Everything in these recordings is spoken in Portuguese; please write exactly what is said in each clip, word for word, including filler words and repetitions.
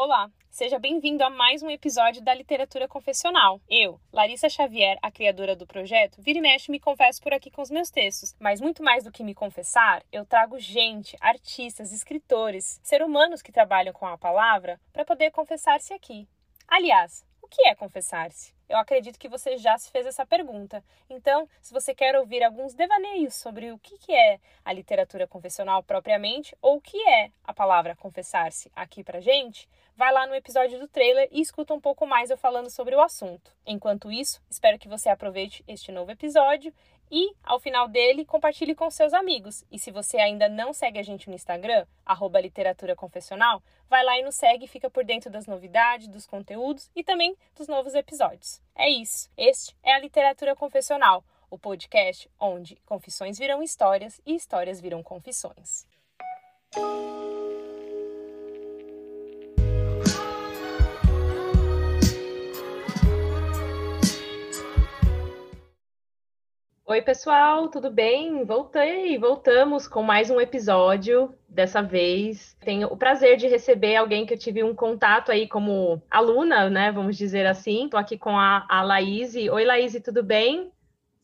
Olá, seja bem-vindo a mais um episódio da Literatura Confessional. Eu, Larissa Xavier, a criadora do projeto, vira e mexe me confesso por aqui com os meus textos, mas muito mais do que me confessar, eu trago gente, artistas, escritores, seres humanos que trabalham com a palavra para poder confessar-se aqui. Aliás, o que é confessar-se? Eu acredito que você já se fez essa pergunta. Então, se você quer ouvir alguns devaneios sobre o que é a literatura confessional propriamente ou o que é a palavra confessar-se aqui pra gente, vai lá no episódio do trailer e escuta um pouco mais eu falando sobre o assunto. Enquanto isso, espero que você aproveite este novo episódio e, ao final dele, compartilhe com seus amigos. E se você ainda não segue a gente no Instagram, arroba literatura confessional, vai lá e nos segue e fica por dentro das novidades, dos conteúdos e também dos novos episódios. É isso. Este é a Literatura Confessional, o podcast onde confissões viram histórias e histórias viram confissões. Oi, pessoal, tudo bem? Voltei, voltamos com mais um episódio. Dessa vez, tenho o prazer de receber alguém que eu tive um contato aí como aluna, né? Vamos dizer assim. Estou aqui com a, a Laís. Oi, Laís, tudo bem?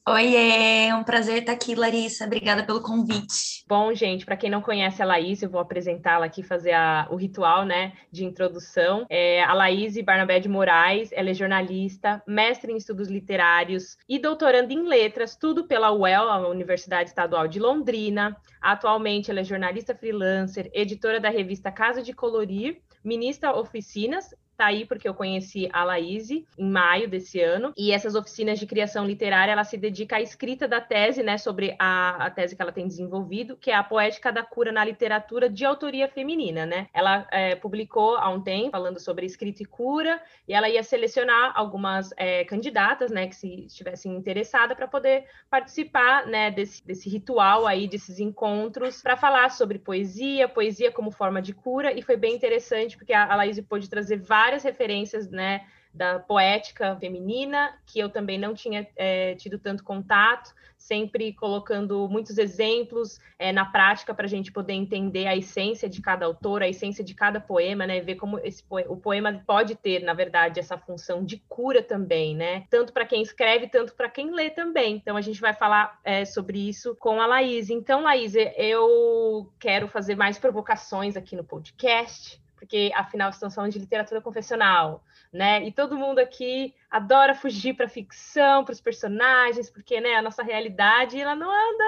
Oiê, é um prazer estar aqui, Larissa. Obrigada pelo convite. Bom, gente, para quem não conhece a Laís, eu vou apresentá-la aqui, fazer a, o ritual, né, de introdução. É, a Laís Barnabé de Moraes, ela é jornalista, mestre em estudos literários e doutoranda em letras, tudo pela U E L, a Universidade Estadual de Londrina. Atualmente, ela é jornalista freelancer, editora da revista Casa de Colorir, ministra oficinas. Tá aí porque eu conheci a Laís em maio desse ano, e essas oficinas de criação literária, ela se dedica à escrita da tese, né, sobre a, a tese que ela tem desenvolvido, que é a poética da cura na literatura de autoria feminina, né, ela é, publicou há um tempo, falando sobre escrita e cura, e ela ia selecionar algumas é, candidatas, né, que se estivessem interessadas para poder participar, né, desse, desse ritual aí, desses encontros, para falar sobre poesia, poesia como forma de cura, e foi bem interessante, porque a, a Laís pôde trazer várias várias referências, né, da poética feminina, que eu também não tinha é, tido tanto contato, sempre colocando muitos exemplos é, na prática para a gente poder entender a essência de cada autor, a essência de cada poema, né, e ver como esse poema, o poema pode ter, na verdade, essa função de cura também, né, tanto para quem escreve, tanto para quem lê também. Então, a gente vai falar é, sobre isso com a Laís. Então, Laís, eu quero fazer mais provocações aqui no podcast, porque, afinal, estamos falando de literatura confessional, né? E todo mundo aqui adora fugir para a ficção, para os personagens, porque, né, a nossa realidade, ela não anda...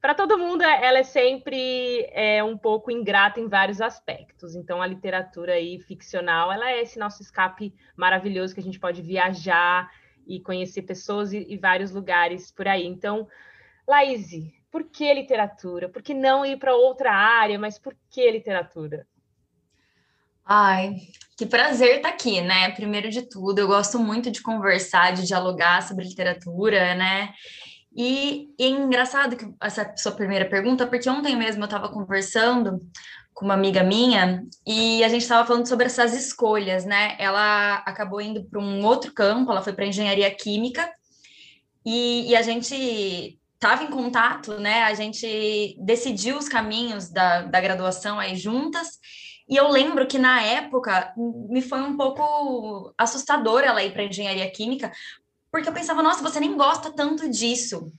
Para todo mundo, ela é sempre é, um pouco ingrata em vários aspectos. Então, a literatura aí, ficcional, ela é esse nosso escape maravilhoso que a gente pode viajar e conhecer pessoas e, e vários lugares por aí. Então, Laís, por que literatura? Por que não ir para outra área, mas por que literatura? Ai, que prazer estar aqui, né? Primeiro de tudo, eu gosto muito de conversar, de dialogar sobre literatura, né? E, e é engraçado que essa sua primeira pergunta, porque ontem mesmo eu estava conversando com uma amiga minha e a gente estava falando sobre essas escolhas, né? Ela acabou indo para um outro campo, ela foi para engenharia química e, e a gente... estava em contato, né? A gente decidiu os caminhos da, da graduação aí juntas, e eu lembro que na época me foi um pouco assustador ela ir para engenharia química, porque eu pensava, nossa, você nem gosta tanto disso.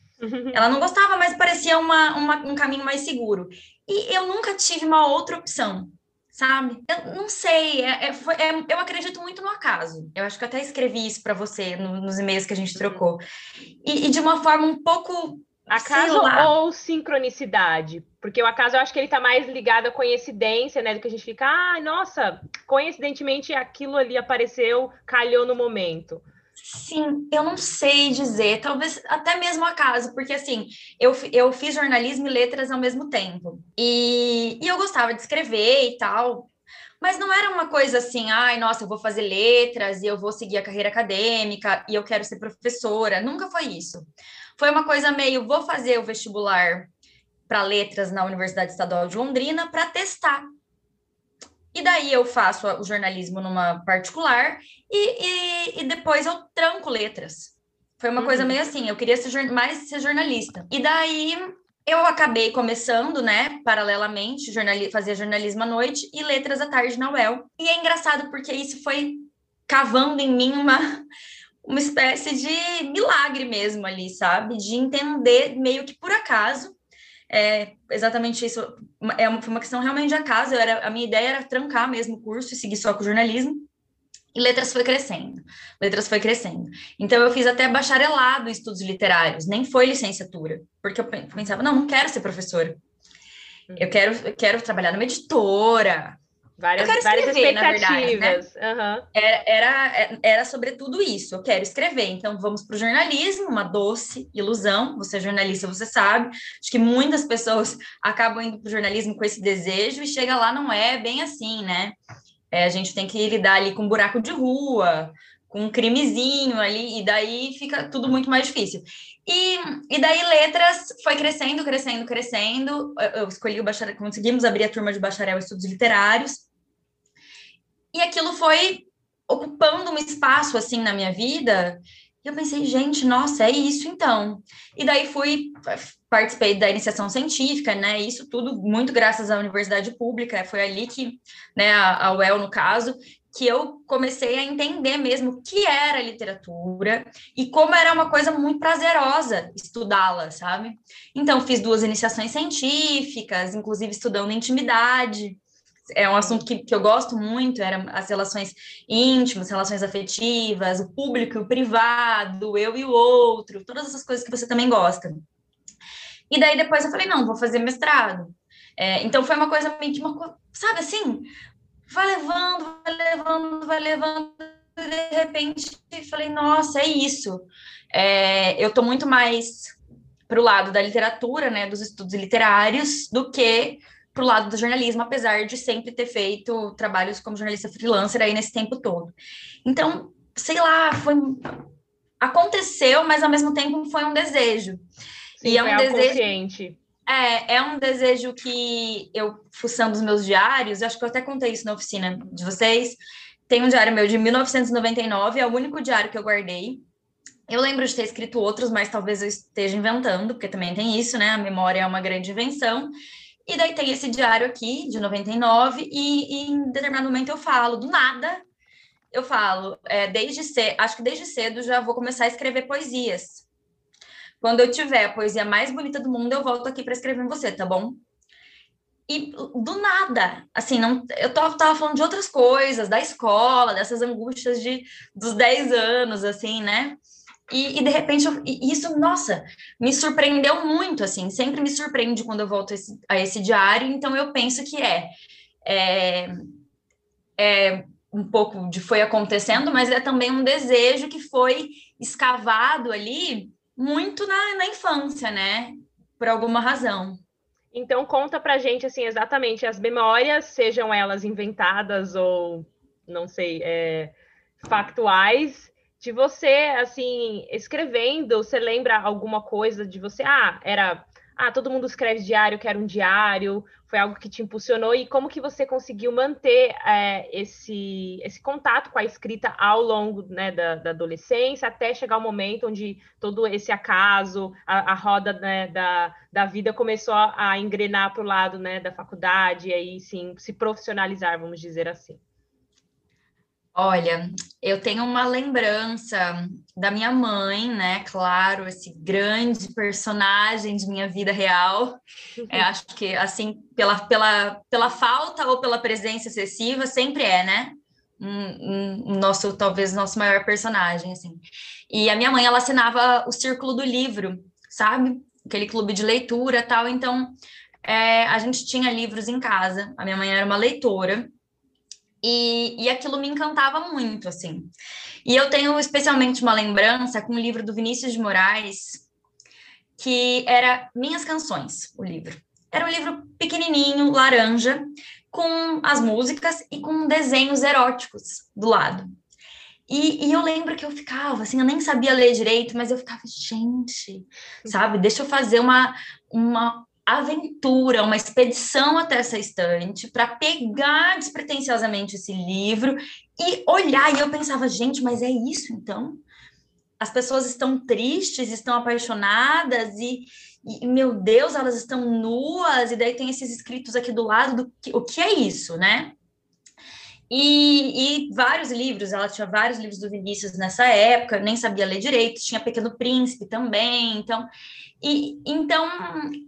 Ela não gostava, mas parecia uma, uma, um caminho mais seguro. E eu nunca tive uma outra opção, sabe? Eu não sei, é, é, foi, é, eu acredito muito no acaso. Eu acho que eu até escrevi isso para você no, nos e-mails que a gente trocou. E, e de uma forma um pouco... Acaso ou sincronicidade? Porque o acaso eu acho que ele está mais ligado à coincidência, né? Do que a gente fica, ah, nossa, coincidentemente aquilo ali apareceu, calhou no momento. Sim, eu não sei dizer, talvez até mesmo acaso, porque assim, eu, eu fiz jornalismo e letras ao mesmo tempo. E, e eu gostava de escrever e tal, mas não era uma coisa assim, ai, nossa, eu vou fazer letras e eu vou seguir a carreira acadêmica e eu quero ser professora, nunca foi isso. Foi uma coisa meio, vou fazer o vestibular para letras na Universidade Estadual de Londrina para testar. E daí eu faço o jornalismo numa particular e, e, e depois eu tranco letras. Foi uma uhum. coisa meio assim, eu queria ser, mais ser jornalista. E daí Eu acabei começando, né, paralelamente, jornali- fazia jornalismo à noite e letras à tarde na U E L. E é engraçado porque isso foi cavando em mim uma, uma espécie de milagre mesmo ali, sabe? De entender meio que por acaso. É, exatamente isso, é uma, foi uma questão realmente de acaso. Eu era, a minha ideia era trancar mesmo o curso e seguir só com o jornalismo, e letras foi crescendo, letras foi crescendo. Então eu fiz até bacharelado em estudos literários, nem foi licenciatura, porque eu pensava, não, não quero ser professora, eu quero, eu quero trabalhar numa editora, várias, eu quero escrever, várias expectativas, na verdade, né? Uhum. Era, era, era sobretudo isso, eu quero escrever, então vamos para o jornalismo, uma doce ilusão, você é jornalista, você sabe, acho que muitas pessoas acabam indo para o jornalismo com esse desejo e chega lá, não é bem assim, né? É, a gente tem que lidar ali com um buraco de rua, com um crimezinho ali, e daí fica tudo muito mais difícil. E, e daí letras foi crescendo, crescendo, crescendo. Eu, eu escolhi o bacharel, conseguimos abrir a turma de bacharel em estudos literários. E aquilo foi ocupando um espaço, assim, na minha vida. E eu pensei, gente, nossa, é isso então. E daí fui, participei da iniciação científica, né? Isso tudo muito graças à universidade pública. Foi ali que, né, a U E L, no caso, que eu comecei a entender mesmo o que era literatura e como era uma coisa muito prazerosa estudá-la, sabe? Então, fiz duas iniciações científicas, inclusive estudando intimidade. É um assunto que, que eu gosto muito, eram as relações íntimas, relações afetivas, o público e o privado, eu e o outro, todas essas coisas que você também gosta. E daí depois eu falei, não, vou fazer mestrado. É, então, foi uma coisa meio que uma coisa, sabe assim... Vai levando, vai levando, vai levando, e de repente falei, nossa, é isso. É, eu tô muito mais pro lado da literatura, né, dos estudos literários, do que pro lado do jornalismo, apesar de sempre ter feito trabalhos como jornalista freelancer aí nesse tempo todo. Então, sei lá, foi... aconteceu, mas ao mesmo tempo foi um desejo. Sim, e é um desejo... consciente. É, é um desejo que eu, fuçando os meus diários, eu acho que eu até contei isso na oficina de vocês, tem um diário meu de mil novecentos e noventa e nove, é o único diário que eu guardei. Eu lembro de ter escrito outros, mas talvez eu esteja inventando, porque também tem isso, né? A memória é uma grande invenção. E daí tem esse diário aqui, de noventa e nove, e, e em determinado momento eu falo, do nada, eu falo, é, desde cedo, acho que desde cedo já vou começar a escrever poesias. Quando eu tiver a poesia mais bonita do mundo, eu volto aqui para escrever em você, tá bom? E do nada, assim, não, eu tava falando de outras coisas, da escola, dessas angústias de, dos dez anos, assim, né? E, e de repente, eu, e isso, nossa, me surpreendeu muito, assim, sempre me surpreende quando eu volto esse, a esse diário, então eu penso que é, é, é um pouco de foi acontecendo, mas é também um desejo que foi escavado ali, muito na, na infância, né? Por alguma razão. Então, conta pra gente, assim, exatamente as memórias, sejam elas inventadas ou, não sei, é, factuais, de você, assim, escrevendo, você lembra alguma coisa de você? Ah, era... Ah, todo mundo escreve diário, quero um diário. Foi algo que te impulsionou. E como que você conseguiu manter é, esse, esse contato com a escrita ao longo, né, da, da adolescência, até chegar o momento onde todo esse acaso, a, a roda, né, da, da vida começou a engrenar para o lado, né, da faculdade, e aí sim, se profissionalizar, vamos dizer assim. Olha, eu tenho uma lembrança da minha mãe, né? Claro, esse grande personagem de minha vida real. É, acho que, assim, pela, pela, pela falta ou pela presença excessiva, sempre é, né? Um, um, nosso, talvez, nosso maior personagem, assim. E a minha mãe, ela assinava o Círculo do Livro, sabe? Aquele clube de leitura e tal. Então, é, a gente tinha livros em casa. A minha mãe era uma leitora. E, e aquilo me encantava muito, assim. E eu tenho especialmente uma lembrança com um livro do Vinícius de Moraes, que era Minhas Canções, o livro. Era um livro pequenininho, laranja, com as músicas e com desenhos eróticos do lado. E, e eu lembro que eu ficava, assim, eu nem sabia ler direito, mas eu ficava, gente, sabe? Deixa eu fazer uma... uma aventura, uma expedição até essa estante para pegar despretensiosamente esse livro e olhar. E eu pensava, gente, mas é isso então? As pessoas estão tristes, estão apaixonadas e, e, meu Deus, elas estão nuas, e daí tem esses escritos aqui do lado, do que, o que é isso, né? E, e vários livros, ela tinha vários livros do Vinícius nessa época, nem sabia ler direito, tinha Pequeno Príncipe também, então, e, então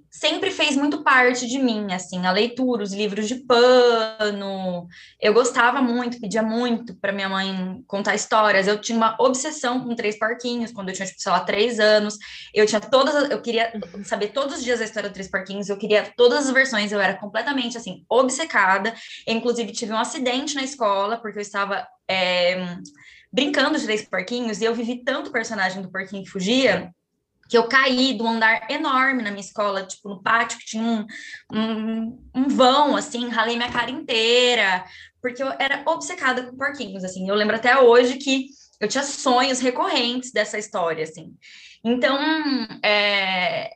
sempre fez muito parte de mim, assim, a leitura, os livros de pano, eu gostava muito, pedia muito para minha mãe contar histórias, eu tinha uma obsessão com Três Porquinhos, quando eu tinha, tipo, sei lá, três anos, eu tinha todas, eu queria saber todos os dias a história do Três Porquinhos, eu queria todas as versões, eu era completamente, assim, obcecada, eu, inclusive tive um acidente na escola, porque eu estava é, brincando de Três Porquinhos, e eu vivi tanto o personagem do Porquinho que Fugia, que eu caí de um andar enorme na minha escola, tipo, no pátio, que tinha um, um, um vão, assim, ralei minha cara inteira, porque eu era obcecada com porquinhos, assim, eu lembro até hoje que eu tinha sonhos recorrentes dessa história, assim, então, é,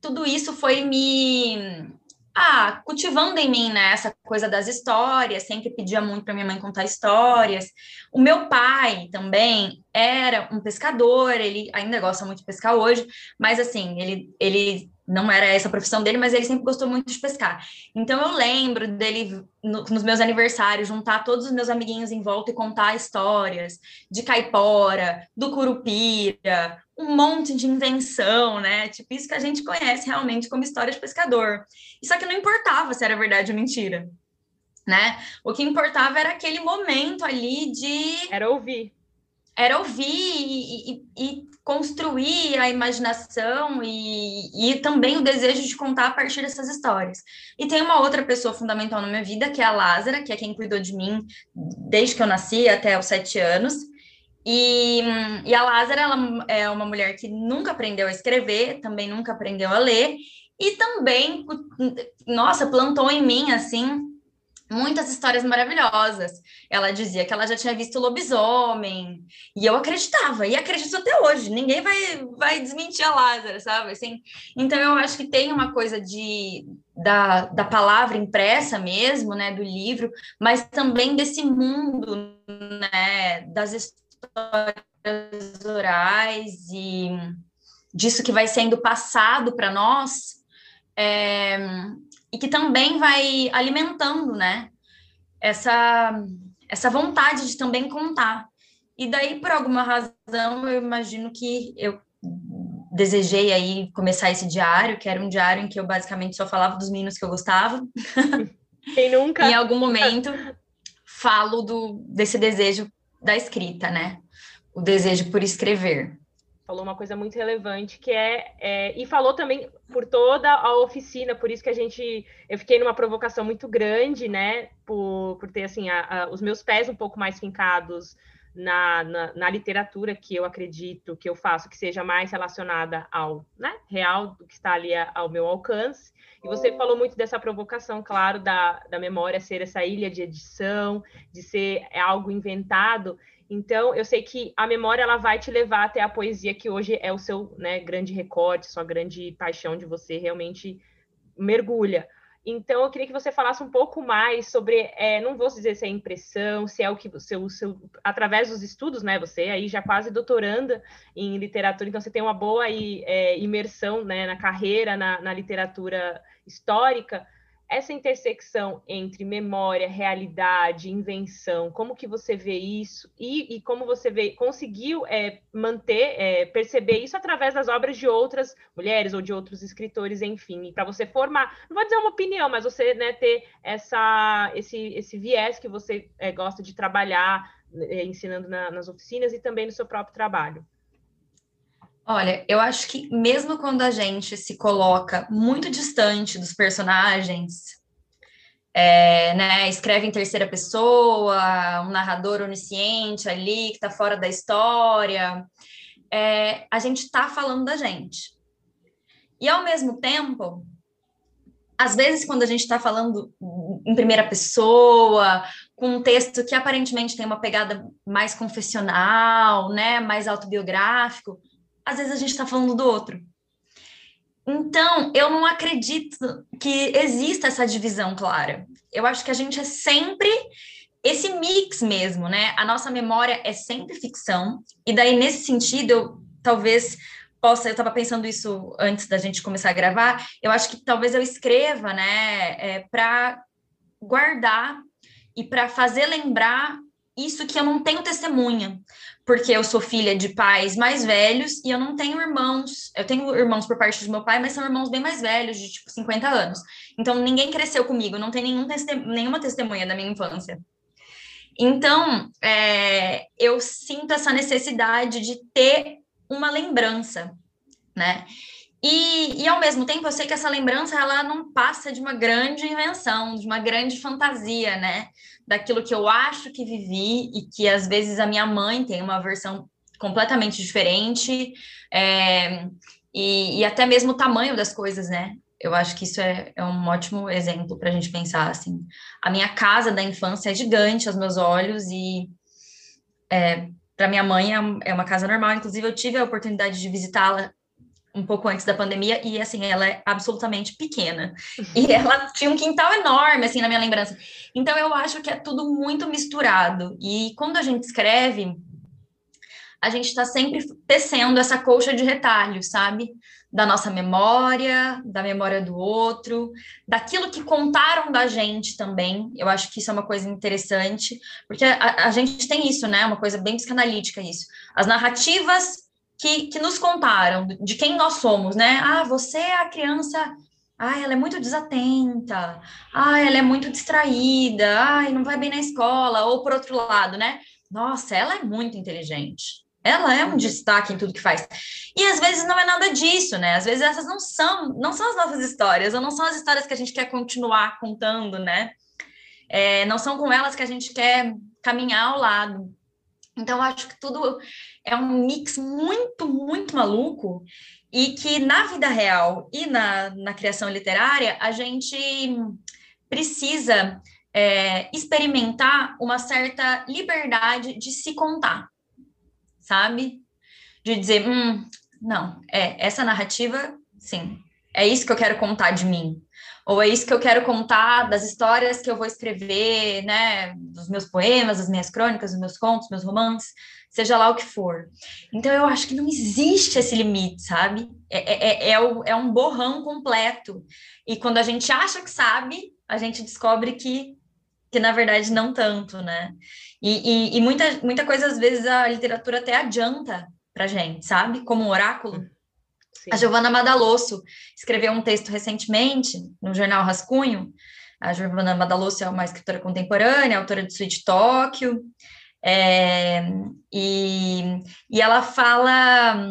tudo isso foi me... Ah, cultivando em mim, né, essa coisa das histórias, sempre pedia muito para minha mãe contar histórias. O meu pai também era um pescador, ele ainda gosta muito de pescar hoje, mas assim, ele, ele não era essa a profissão dele, mas ele sempre gostou muito de pescar. Então eu lembro dele, no, nos meus aniversários, juntar todos os meus amiguinhos em volta e contar histórias de caipora, do curupira, um monte de invenção, né? Tipo, isso que a gente conhece realmente como história de pescador. E só que não importava se era verdade ou mentira, né? O que importava era aquele momento ali de... Era ouvir. Era ouvir e, e, e construir a imaginação e, e também o desejo de contar a partir dessas histórias. E tem uma outra pessoa fundamental na minha vida, que é a Lázara, que é quem cuidou de mim desde que eu nasci até os sete anos. E, e a Lázara, ela é uma mulher que nunca aprendeu a escrever, também nunca aprendeu a ler, e também, nossa, plantou em mim, assim, muitas histórias maravilhosas. Ela dizia que ela já tinha visto lobisomem, e eu acreditava, e acredito até hoje, ninguém vai, vai desmentir a Lázara, sabe? Assim, então, eu acho que tem uma coisa de... Da, da palavra impressa mesmo, né, do livro, mas também desse mundo, né, das histórias orais e disso que vai sendo passado para nós, é, e que também vai alimentando, né, essa, essa vontade de também contar. E daí, por alguma razão, eu imagino que eu desejei aí começar esse diário, que era um diário em que eu basicamente só falava dos meninos que eu gostava. Quem nunca? Em algum momento, falo do, desse desejo da escrita, né? O desejo por escrever. Falou uma coisa muito relevante, que é, é... E falou também por toda a oficina, por isso que a gente... Eu fiquei numa provocação muito grande, né? Por, por ter, assim, a, a, os meus pés um pouco mais fincados... Na, na, na literatura que eu acredito que eu faço, que seja mais relacionada ao, né, real, do que está ali a, ao meu alcance. E você falou muito dessa provocação, claro, da, da memória ser essa ilha de edição, de ser algo inventado. Então, eu sei que a memória ela vai te levar até a poesia, que hoje é o seu, né, grande recorte, sua grande paixão, de você realmente mergulha. Então, eu queria que você falasse um pouco mais sobre, é, não vou dizer se é impressão, se é o que você, o seu, através dos estudos, né, você aí já quase doutoranda em literatura, então você tem uma boa aí, é, imersão, né, na carreira, na, na literatura histórica, essa intersecção entre memória, realidade, invenção, como que você vê isso e, e como você vê, conseguiu é, manter, é, perceber isso através das obras de outras mulheres ou de outros escritores, enfim, para você formar, não vou dizer uma opinião, mas você, né, ter essa, esse, esse viés que você é, gosta de trabalhar, é, ensinando na, nas oficinas e também no seu próprio trabalho. Olha, eu acho que mesmo quando a gente se coloca muito distante dos personagens, é, né, escreve em terceira pessoa, um narrador onisciente ali, que está fora da história, é, a gente está falando da gente. E, ao mesmo tempo, às vezes, quando a gente está falando em primeira pessoa... com um texto que, aparentemente, tem uma pegada mais confessional, né, mais autobiográfico... às vezes a gente está falando do outro. Então, eu não acredito que exista essa divisão clara. Eu acho que a gente é sempre esse mix mesmo, né? A nossa memória é sempre ficção, e daí, nesse sentido, eu talvez possa, eu estava pensando isso antes da gente começar a gravar, eu acho que talvez eu escreva, né, é, para guardar e para fazer lembrar isso que eu não tenho testemunha, porque eu sou filha de pais mais velhos e eu não tenho irmãos. Eu tenho irmãos por parte do meu pai, mas são irmãos bem mais velhos, de tipo cinquenta anos. Então, ninguém cresceu comigo, não tem nenhum testemunha, nenhuma testemunha da minha infância. Então, é, eu sinto essa necessidade de ter uma lembrança, né? E, e, ao mesmo tempo, eu sei que essa lembrança, ela não passa de uma grande invenção, de uma grande fantasia, né? Daquilo que eu acho que vivi e que, às vezes, a minha mãe tem uma versão completamente diferente, é, e, e até mesmo o tamanho das coisas, né? Eu acho que isso é, é um ótimo exemplo para a gente pensar, assim. A minha casa da infância é gigante aos meus olhos e... É, para minha mãe é uma casa normal, inclusive eu tive a oportunidade de visitá-la um pouco antes da pandemia, e assim, ela é absolutamente pequena, e ela tinha um quintal enorme, assim, na minha lembrança. Então eu acho que é tudo muito misturado, e quando a gente escreve, a gente está sempre tecendo essa colcha de retalhos, sabe? Da nossa memória, da memória do outro, daquilo que contaram da gente também. Eu acho que isso é uma coisa interessante, porque a, a gente tem isso, né? Uma coisa bem psicanalítica isso. As narrativas que, que nos contaram, de quem nós somos, né? Ah, você é a criança... Ai, ela é muito desatenta. Ai, ela é muito distraída. Ai, não vai bem na escola. Ou por outro lado, né? Nossa, ela é muito inteligente. Ela é um destaque em tudo que faz. E às vezes não é nada disso, né? Às vezes essas não são, não são as nossas histórias, ou não são as histórias que a gente quer continuar contando, né? É, não são com elas que a gente quer caminhar ao lado. Então, eu acho que tudo é um mix muito, muito maluco, e que na vida real e na, na criação literária, a gente precisa é, experimentar uma certa liberdade de se contar. Sabe? De dizer, hum, não, é, essa narrativa, sim, é isso que eu quero contar de mim, ou é isso que eu quero contar das histórias que eu vou escrever, né, dos meus poemas, das minhas crônicas, dos meus contos, meus romances, seja lá o que for. Então, eu acho que não existe esse limite, sabe? É, é, é, o, é um borrão completo, e quando a gente acha que sabe, a gente descobre que que na verdade não tanto, né? E, e, e muita, muita coisa, às vezes, a literatura até adianta pra gente, sabe? Como um oráculo. Sim. A Giovana Madalosso escreveu um texto recentemente no jornal Rascunho. A Giovana Madalosso é uma escritora contemporânea, autora de Suite Tóquio, é, e, e ela fala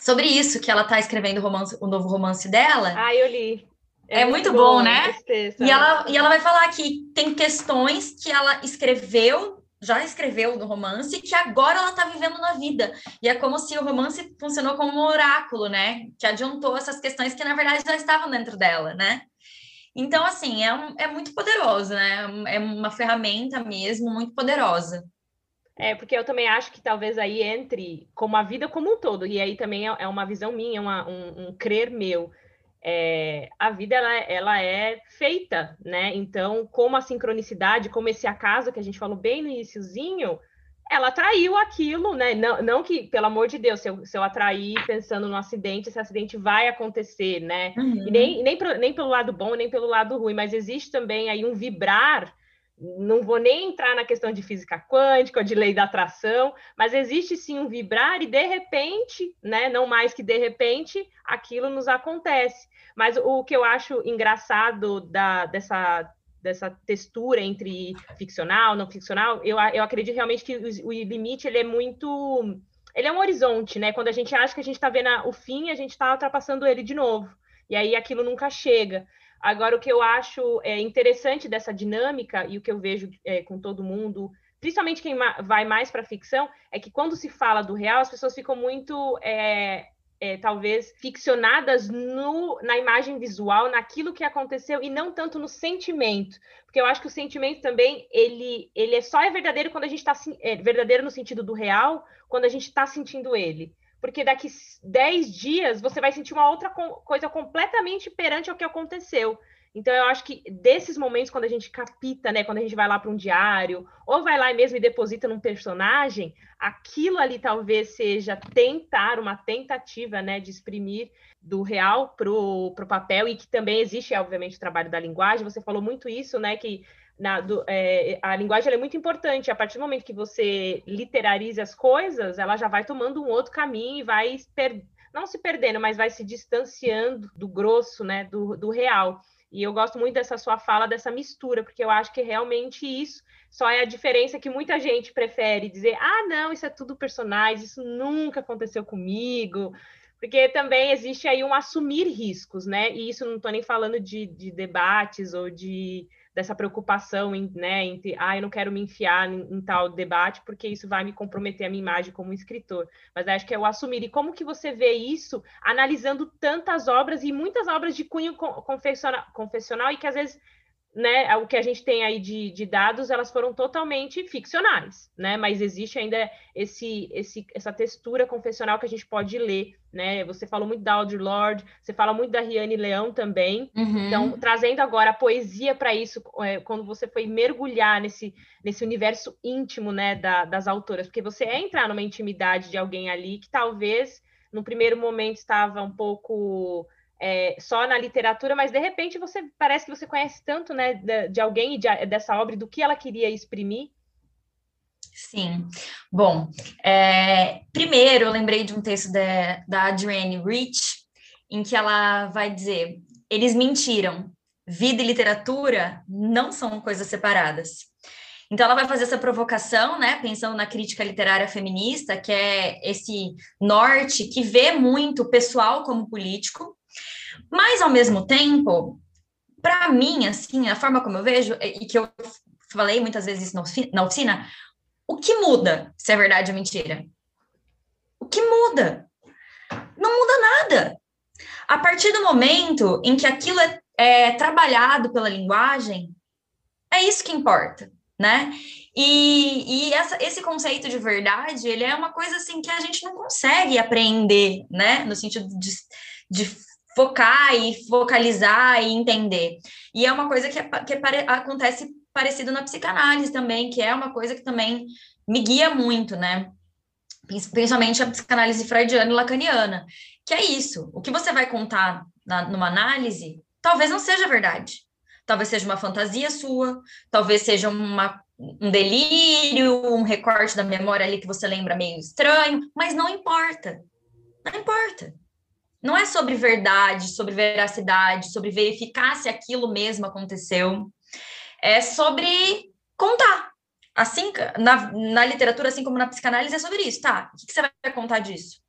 sobre isso, que ela tá escrevendo romance, o novo romance dela. Ah, eu li. É, é muito, muito bom, bom, né? Texto, e, ela, e ela vai falar que tem questões que ela escreveu, já escreveu no romance, que agora ela está vivendo na vida. E é como se o romance funcionou como um oráculo, né? Que adiantou essas questões que, na verdade, já estavam dentro dela, né? Então, assim, é, um, é muito poderoso, né? É uma ferramenta mesmo muito poderosa. É, porque eu também acho que talvez aí entre como a vida como um todo. E aí também é uma visão minha, uma, um, um crer meu. É, a vida, ela, ela é feita, né? Então, como a sincronicidade, como esse acaso que a gente falou bem no iniciozinho, ela atraiu aquilo, né? Não, não que, pelo amor de Deus, se eu, se eu atrair pensando no acidente, esse acidente vai acontecer, né? Uhum. E nem, nem, pro, nem pelo lado bom, nem pelo lado ruim, mas existe também aí um vibrar. Não vou nem entrar na questão de física quântica ou de lei da atração, mas existe sim um vibrar e de repente, né, não mais que de repente, aquilo nos acontece. Mas o que eu acho engraçado da, dessa, dessa textura entre ficcional, não ficcional, eu, eu acredito realmente que o, o limite ele é muito... Ele é um horizonte, né? Quando a gente acha que a gente está vendo o fim, a gente está ultrapassando ele de novo. E aí aquilo nunca chega. Agora, o que eu acho é, interessante dessa dinâmica e o que eu vejo é, com todo mundo, principalmente quem ma- vai mais para a ficção, é que quando se fala do real, as pessoas ficam muito, é, é, talvez, ficcionadas no, na imagem visual, naquilo que aconteceu e não tanto no sentimento. Porque eu acho que o sentimento também, ele, ele é só é verdadeiro quando a gente está... É verdadeiro no sentido do real, quando a gente está sentindo ele. Porque daqui dez dias você vai sentir uma outra co- coisa completamente perante ao que aconteceu. Então, eu acho que desses momentos, quando a gente capta, né, quando a gente vai lá para um diário, ou vai lá mesmo e deposita num personagem, aquilo ali talvez seja tentar, uma tentativa, né, de exprimir do real para o papel, e que também existe, obviamente, o trabalho da linguagem. Você falou muito isso, né, que na, do, é, a linguagem ela é muito importante. A partir do momento que você literariza as coisas, ela já vai tomando um outro caminho e vai, per... não se perdendo, mas vai se distanciando do grosso, né, do, do real. E eu gosto muito dessa sua fala, dessa mistura, porque eu acho que realmente isso só é a diferença que muita gente prefere dizer, ah, não, isso é tudo personagem, isso nunca aconteceu comigo, porque também existe aí um assumir riscos, né? E isso não estou nem falando de, de debates ou de, dessa preocupação em, né, entre, ah, eu não quero me enfiar em, em tal debate, porque isso vai me comprometer a minha imagem como escritor. Mas acho que é o assumir. E como que você vê isso analisando tantas obras, e muitas obras de cunho confessional, confessional e que, às vezes, né, o que a gente tem aí de, de dados, elas foram totalmente ficcionais, né? Mas existe ainda esse, esse, essa textura confessional que a gente pode ler, né? Você falou muito da Audre Lorde, você fala muito da Riane Leão também. Uhum. Então, trazendo agora a poesia para isso, é, quando você foi mergulhar nesse, nesse universo íntimo, né, da, das autoras, porque você é entrar numa intimidade de alguém ali que talvez, no primeiro momento, estava um pouco... É, só na literatura, mas de repente você parece que você conhece tanto, né, de, de alguém e de, dessa obra, do que ela queria exprimir. Sim. Bom, é, primeiro eu lembrei de um texto de, da Adrienne Rich, em que ela vai dizer: eles mentiram, vida e literatura não são coisas separadas. Então ela vai fazer essa provocação, né, pensando na crítica literária feminista, que é esse norte que vê muito o pessoal como político. Mas, ao mesmo tempo, para mim, assim, a forma como eu vejo, e que eu falei muitas vezes isso na oficina, o que muda se é verdade ou mentira? O que muda? Não muda nada. A partir do momento em que aquilo é, é trabalhado pela linguagem, é isso que importa, né? E, e essa, esse conceito de verdade, ele é uma coisa, assim, que a gente não consegue aprender, né? No sentido de... de focar e focalizar e entender. E é uma coisa que, que pare, acontece parecido na psicanálise também, que é uma coisa que também me guia muito, né? Principalmente a psicanálise freudiana e lacaniana, que é isso. O que você vai contar na, numa análise, talvez não seja verdade. Talvez seja uma fantasia sua, talvez seja uma, um delírio, um recorte da memória ali que você lembra meio estranho, mas não importa. Não importa. Não é sobre verdade, sobre veracidade, sobre verificar se aquilo mesmo aconteceu. É sobre contar. Assim, na, na literatura, assim como na psicanálise, é sobre isso. Tá, o que, que você vai contar disso?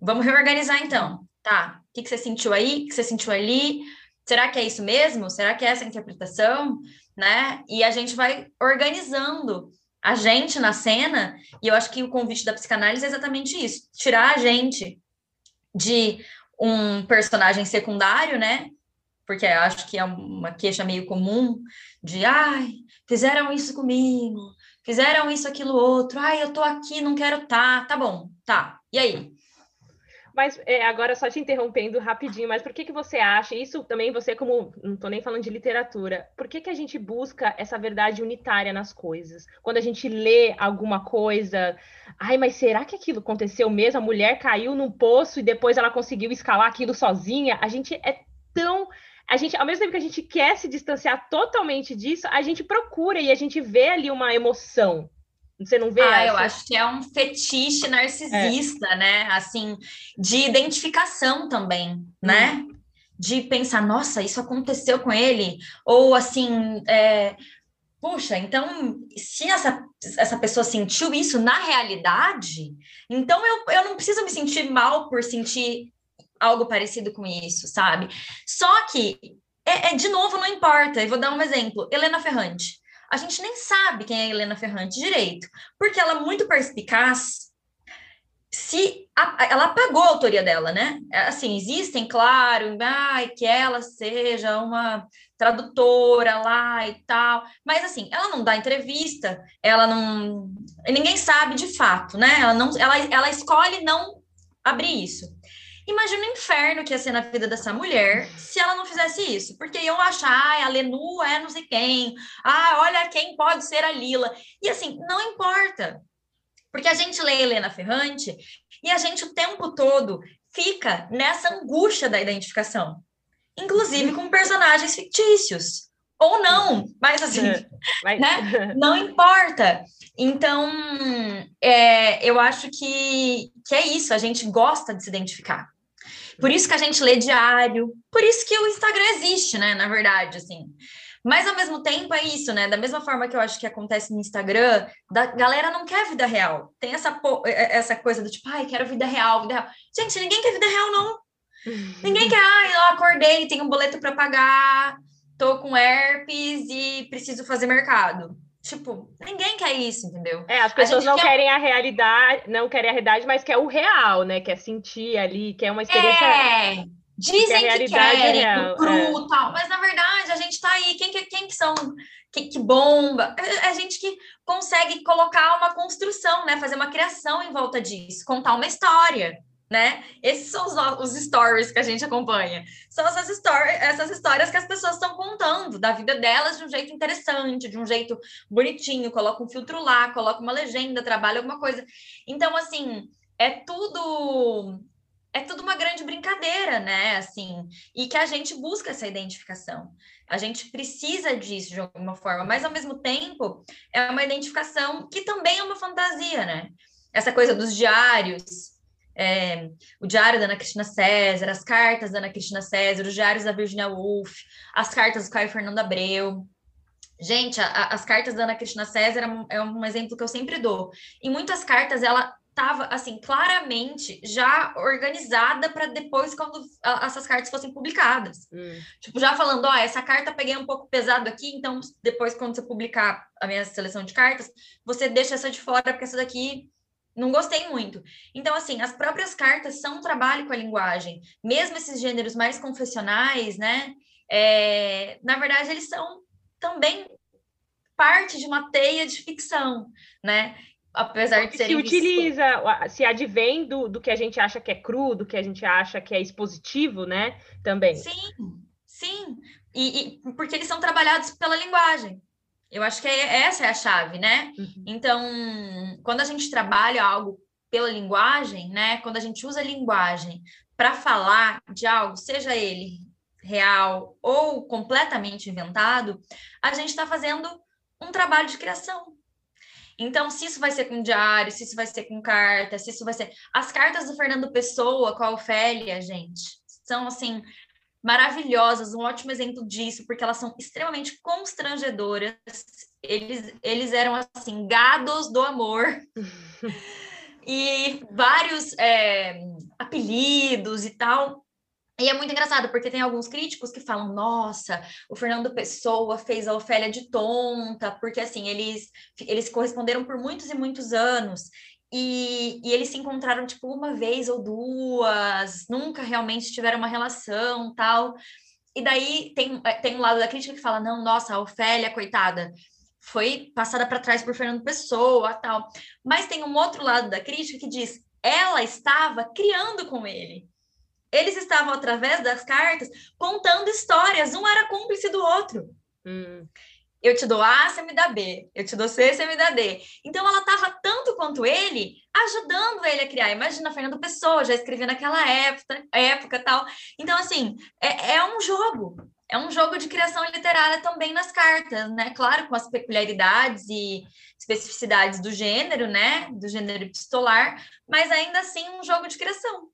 Vamos reorganizar, então. Tá, o que, que você sentiu aí? O que você sentiu ali? Será que é isso mesmo? Será que é essa interpretação? Né? E a gente vai organizando a gente na cena. E eu acho que o convite da psicanálise é exatamente isso. Tirar a gente de um personagem secundário, né? Porque eu acho que é uma queixa meio comum de, ai, fizeram isso comigo, fizeram isso, aquilo, outro, ai, eu tô aqui, não quero tá, tá bom, tá, e aí? Mas é, agora só te interrompendo rapidinho, mas por que que você acha, isso também você como, não tô nem falando de literatura, por que que a gente busca essa verdade unitária nas coisas? Quando a gente lê alguma coisa, ai, mas será que aquilo aconteceu mesmo? A mulher caiu num poço e depois ela conseguiu escalar aquilo sozinha? A gente é tão... A gente, ao mesmo tempo que a gente quer se distanciar totalmente disso, a gente procura e a gente vê ali uma emoção. Você não vê? Ah, essa? Eu acho que é um fetiche narcisista, é. Né? Assim, de identificação também, hum. né? De pensar, nossa, isso aconteceu com ele. Ou assim, é, puxa, então, se essa, essa pessoa sentiu isso na realidade, então eu, eu não preciso me sentir mal por sentir algo parecido com isso, sabe? Só que, é, é de novo, não importa. Eu vou dar um exemplo. Elena Ferrante. A gente nem sabe quem é a Elena Ferrante direito, porque ela é muito perspicaz, se a, ela apagou a autoria dela, né? Assim, existem, claro, ai, que ela seja uma tradutora lá e tal, mas assim, ela não dá entrevista, ela não... Ninguém sabe de fato, né? Ela, não, ela, ela escolhe não abrir isso. Imagina o inferno que ia ser na vida dessa mulher se ela não fizesse isso. Porque iam achar, ah, a Lenu é não sei quem. Ah, olha quem pode ser a Lila. E assim, não importa. Porque a gente lê Elena Ferrante e a gente o tempo todo fica nessa angústia da identificação. Inclusive com personagens fictícios. Ou não, mas assim, né? Não importa. Então, é, eu acho que, que é isso, a gente gosta de se identificar. Por isso que a gente lê diário, por isso que o Instagram existe, né, na verdade, assim. Mas, ao mesmo tempo, é isso, né? Da mesma forma que eu acho que acontece no Instagram, da galera não quer vida real. Tem essa, essa coisa do tipo, ai, quero vida real, vida real. Gente, ninguém quer vida real, não. Ninguém quer, ai, eu acordei, tenho um boleto para pagar... Tô com herpes e preciso fazer mercado. Tipo, ninguém quer isso, entendeu? É, as pessoas não quer... querem a realidade, não querem a realidade, mas quer o real, né? Quer sentir ali, quer uma experiência... É, dizem que, a realidade que querem, é real, cru, é. Tal, mas na verdade a gente tá aí, quem que, quem que são... Que, que bomba! É, é gente que consegue colocar uma construção, né? Fazer uma criação em volta disso, contar uma história. Né? Esses são os, os stories que a gente acompanha. São essas, story, essas histórias que as pessoas estão contando da vida delas de um jeito interessante, de um jeito bonitinho, coloca um filtro lá, coloca uma legenda, trabalha alguma coisa. Então, assim, é tudo é tudo uma grande brincadeira, né? Assim, e que a gente busca essa identificação. A gente precisa disso de alguma forma, mas ao mesmo tempo é uma identificação que também é uma fantasia, né? Essa coisa dos diários. É, o diário da Ana Cristina César, as cartas da Ana Cristina César, os diários da Virginia Woolf, as cartas do Caio Fernando Abreu. Gente, a, a, as cartas da Ana Cristina César é um, é um exemplo que eu sempre dou. Em muitas cartas ela estava assim, claramente já organizada para depois quando a, essas cartas fossem publicadas. Hum. Tipo, já falando, ó, essa carta peguei um pouco pesado aqui, então depois quando você publicar a minha seleção de cartas, você deixa essa de fora, porque essa daqui... Não gostei muito. Então, assim, as próprias cartas são um trabalho com a linguagem. Mesmo esses gêneros mais confessionais, né? É, na verdade, eles são também parte de uma teia de ficção, né? Apesar de serem... Se utiliza, se advém do, do que a gente acha que é cru, do que a gente acha que é expositivo, né? Também. Sim, sim. E, e porque eles são trabalhados pela linguagem. Eu acho que é, essa é a chave, né? Uhum. Então, quando a gente trabalha algo pela linguagem, né? Quando a gente usa a linguagem para falar de algo, seja ele real ou completamente inventado, a gente está fazendo um trabalho de criação. Então, se isso vai ser com diário, se isso vai ser com carta, se isso vai ser... As cartas do Fernando Pessoa com a Ofélia, gente, são assim... maravilhosas, um ótimo exemplo disso, porque elas são extremamente constrangedoras, eles, eles eram, assim, gados do amor, e vários é, apelidos e tal, e é muito engraçado, porque tem alguns críticos que falam, nossa, o Fernando Pessoa fez a Ofélia de tonta, porque, assim, eles, eles corresponderam por muitos e muitos anos, E, e eles se encontraram, tipo, uma vez ou duas, nunca realmente tiveram uma relação, tal. E daí tem, tem um lado da crítica que fala, não, nossa, a Ofélia, coitada, foi passada para trás por Fernando Pessoa, tal. Mas tem um outro lado da crítica que diz, ela estava criando com ele. Eles estavam, através das cartas, contando histórias, um era cúmplice do outro. Hum. Eu te dou A, você me dá B. Eu te dou C, você me dá D. Então, ela estava tanto quanto ele, ajudando ele a criar. Imagina, Fernando Pessoa, já escrevia naquela época, época tal. Então, assim, é, é um jogo. É um jogo de criação literária também nas cartas, né? Claro, com as peculiaridades e especificidades do gênero, né? Do gênero epistolar. Mas, ainda assim, um jogo de criação.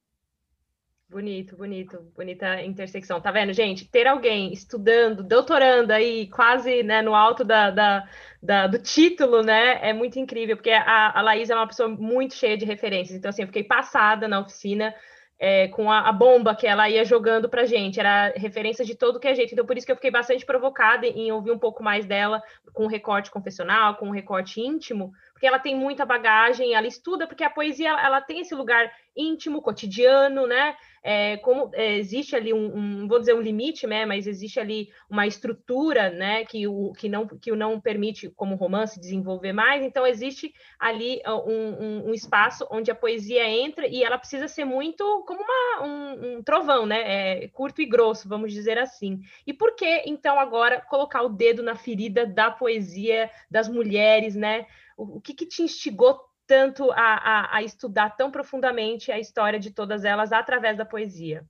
Bonito, bonito, bonita intersecção. Tá vendo, gente? Ter alguém estudando, doutorando aí, quase, né, no alto da, da, da, do título, né, é muito incrível, porque a, a Laís é uma pessoa muito cheia de referências. Então, assim, eu fiquei passada na oficina é, com a, a bomba que ela ia jogando pra gente. Era referência de todo que é jeito. Então, por isso que eu fiquei bastante provocada em ouvir um pouco mais dela com recorte confessional, com recorte íntimo, porque ela tem muita bagagem, ela estuda, porque a poesia, ela, ela tem esse lugar íntimo, cotidiano, né? é, como é, existe ali um, um, vou dizer um limite, né, mas existe ali uma estrutura, né, que o que não, que o não permite, como romance, desenvolver mais, então existe ali um, um, um espaço onde a poesia entra e ela precisa ser muito como uma, um, um trovão, né, é, curto e grosso, vamos dizer assim. E por que, então, agora colocar o dedo na ferida da poesia das mulheres, né? O, o que, que te instigou tanto a, a, a estudar tão profundamente a história de todas elas através da poesia?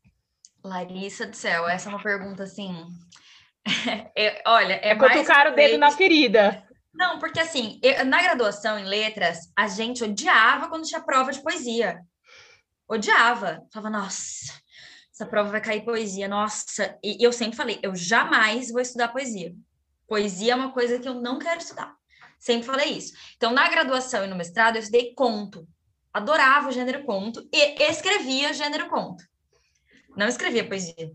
Larissa do céu, essa é uma pergunta assim... é, olha, é, é mais... cutucar o dedo na ferida. Não, porque assim, eu, na graduação em letras, a gente odiava quando tinha prova de poesia. Odiava. Falava, nossa, essa prova vai cair poesia, nossa. E, e eu sempre falei, eu jamais vou estudar poesia. Poesia é uma coisa que eu não quero estudar. Sempre falei isso. Então, na graduação e no mestrado, eu estudei conto. Adorava o gênero conto e escrevia gênero conto. Não escrevia poesia.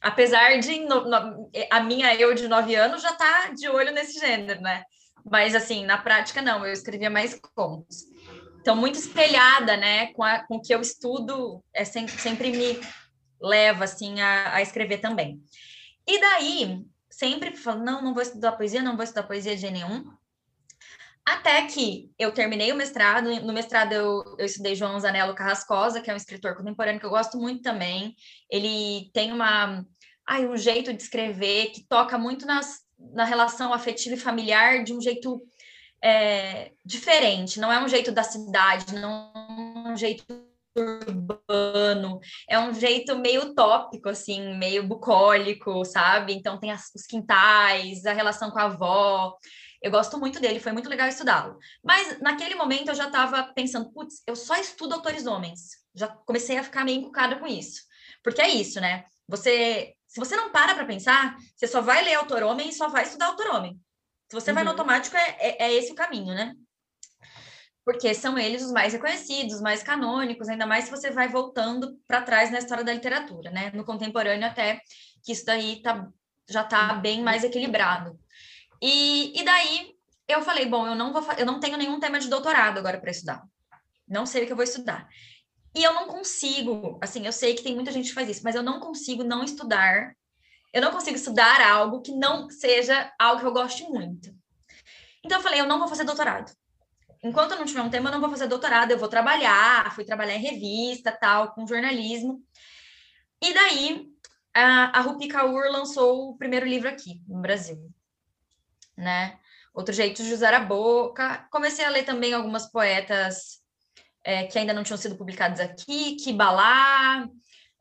Apesar de no, no, a minha eu de nove anos já estar tá de olho nesse gênero, né? Mas, assim, na prática, não. Eu escrevia mais contos. Então, muito espelhada, né? Com, a, com o que eu estudo, é sempre, sempre me leva, assim, a, a escrever também. E daí, sempre falo, não, não vou estudar poesia, não vou estudar poesia de jeito nenhum. Até que eu terminei o mestrado. No mestrado eu, eu estudei João Zanello Carrascoza, que é um escritor contemporâneo que eu gosto muito também. Ele tem uma, ai, um jeito de escrever que toca muito nas, na relação afetiva e familiar de um jeito é, diferente. Não é um jeito da cidade, não é um jeito urbano. É um jeito meio utópico, assim, meio bucólico, sabe? Então tem as, os quintais, a relação com a avó... Eu gosto muito dele, foi muito legal estudá-lo. Mas, naquele momento, eu já estava pensando, putz, eu só estudo autores homens. Já comecei a ficar meio encucada com isso. Porque é isso, né? Você, se você não para para pensar, você só vai ler autor homem e só vai estudar autor homem. Se você uhum. vai no automático, é, é, é esse o caminho, né? Porque são eles os mais reconhecidos, os mais canônicos, ainda mais se você vai voltando para trás na história da literatura, né? No contemporâneo até, que isso daí tá, já está bem mais equilibrado. E, e daí eu falei, bom, eu não, vou, eu não tenho nenhum tema de doutorado agora para estudar. Não sei o que eu vou estudar. E eu não consigo, assim, eu sei que tem muita gente que faz isso, mas eu não consigo não estudar, eu não consigo estudar algo que não seja algo que eu goste muito. Então eu falei, eu não vou fazer doutorado. Enquanto eu não tiver um tema, eu não vou fazer doutorado, eu vou trabalhar, fui trabalhar em revista, tal, com jornalismo. E daí a, a Rupi Kaur lançou o primeiro livro aqui no Brasil, né? Outro jeito de usar a boca. Comecei a ler também algumas poetas é, que ainda não tinham sido publicadas aqui, Kibalá,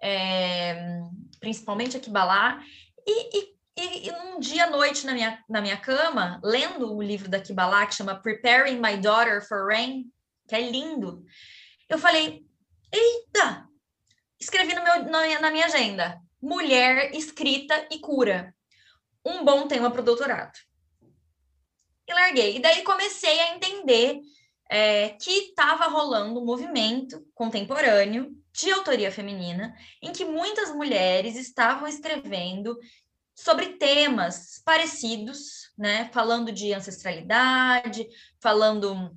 é, principalmente a Kibalá. E, e, e, e um dia à noite na minha, na minha cama, lendo o livro da Kibalá, que chama Preparing My Daughter for Rain, que é lindo, eu falei, eita! Escrevi no meu, na, minha, na minha agenda, mulher, escrita e cura. Um bom tema para o doutorado. E larguei. E daí comecei a entender é, que estava rolando um movimento contemporâneo de autoria feminina em que muitas mulheres estavam escrevendo sobre temas parecidos, né? Falando de ancestralidade, falando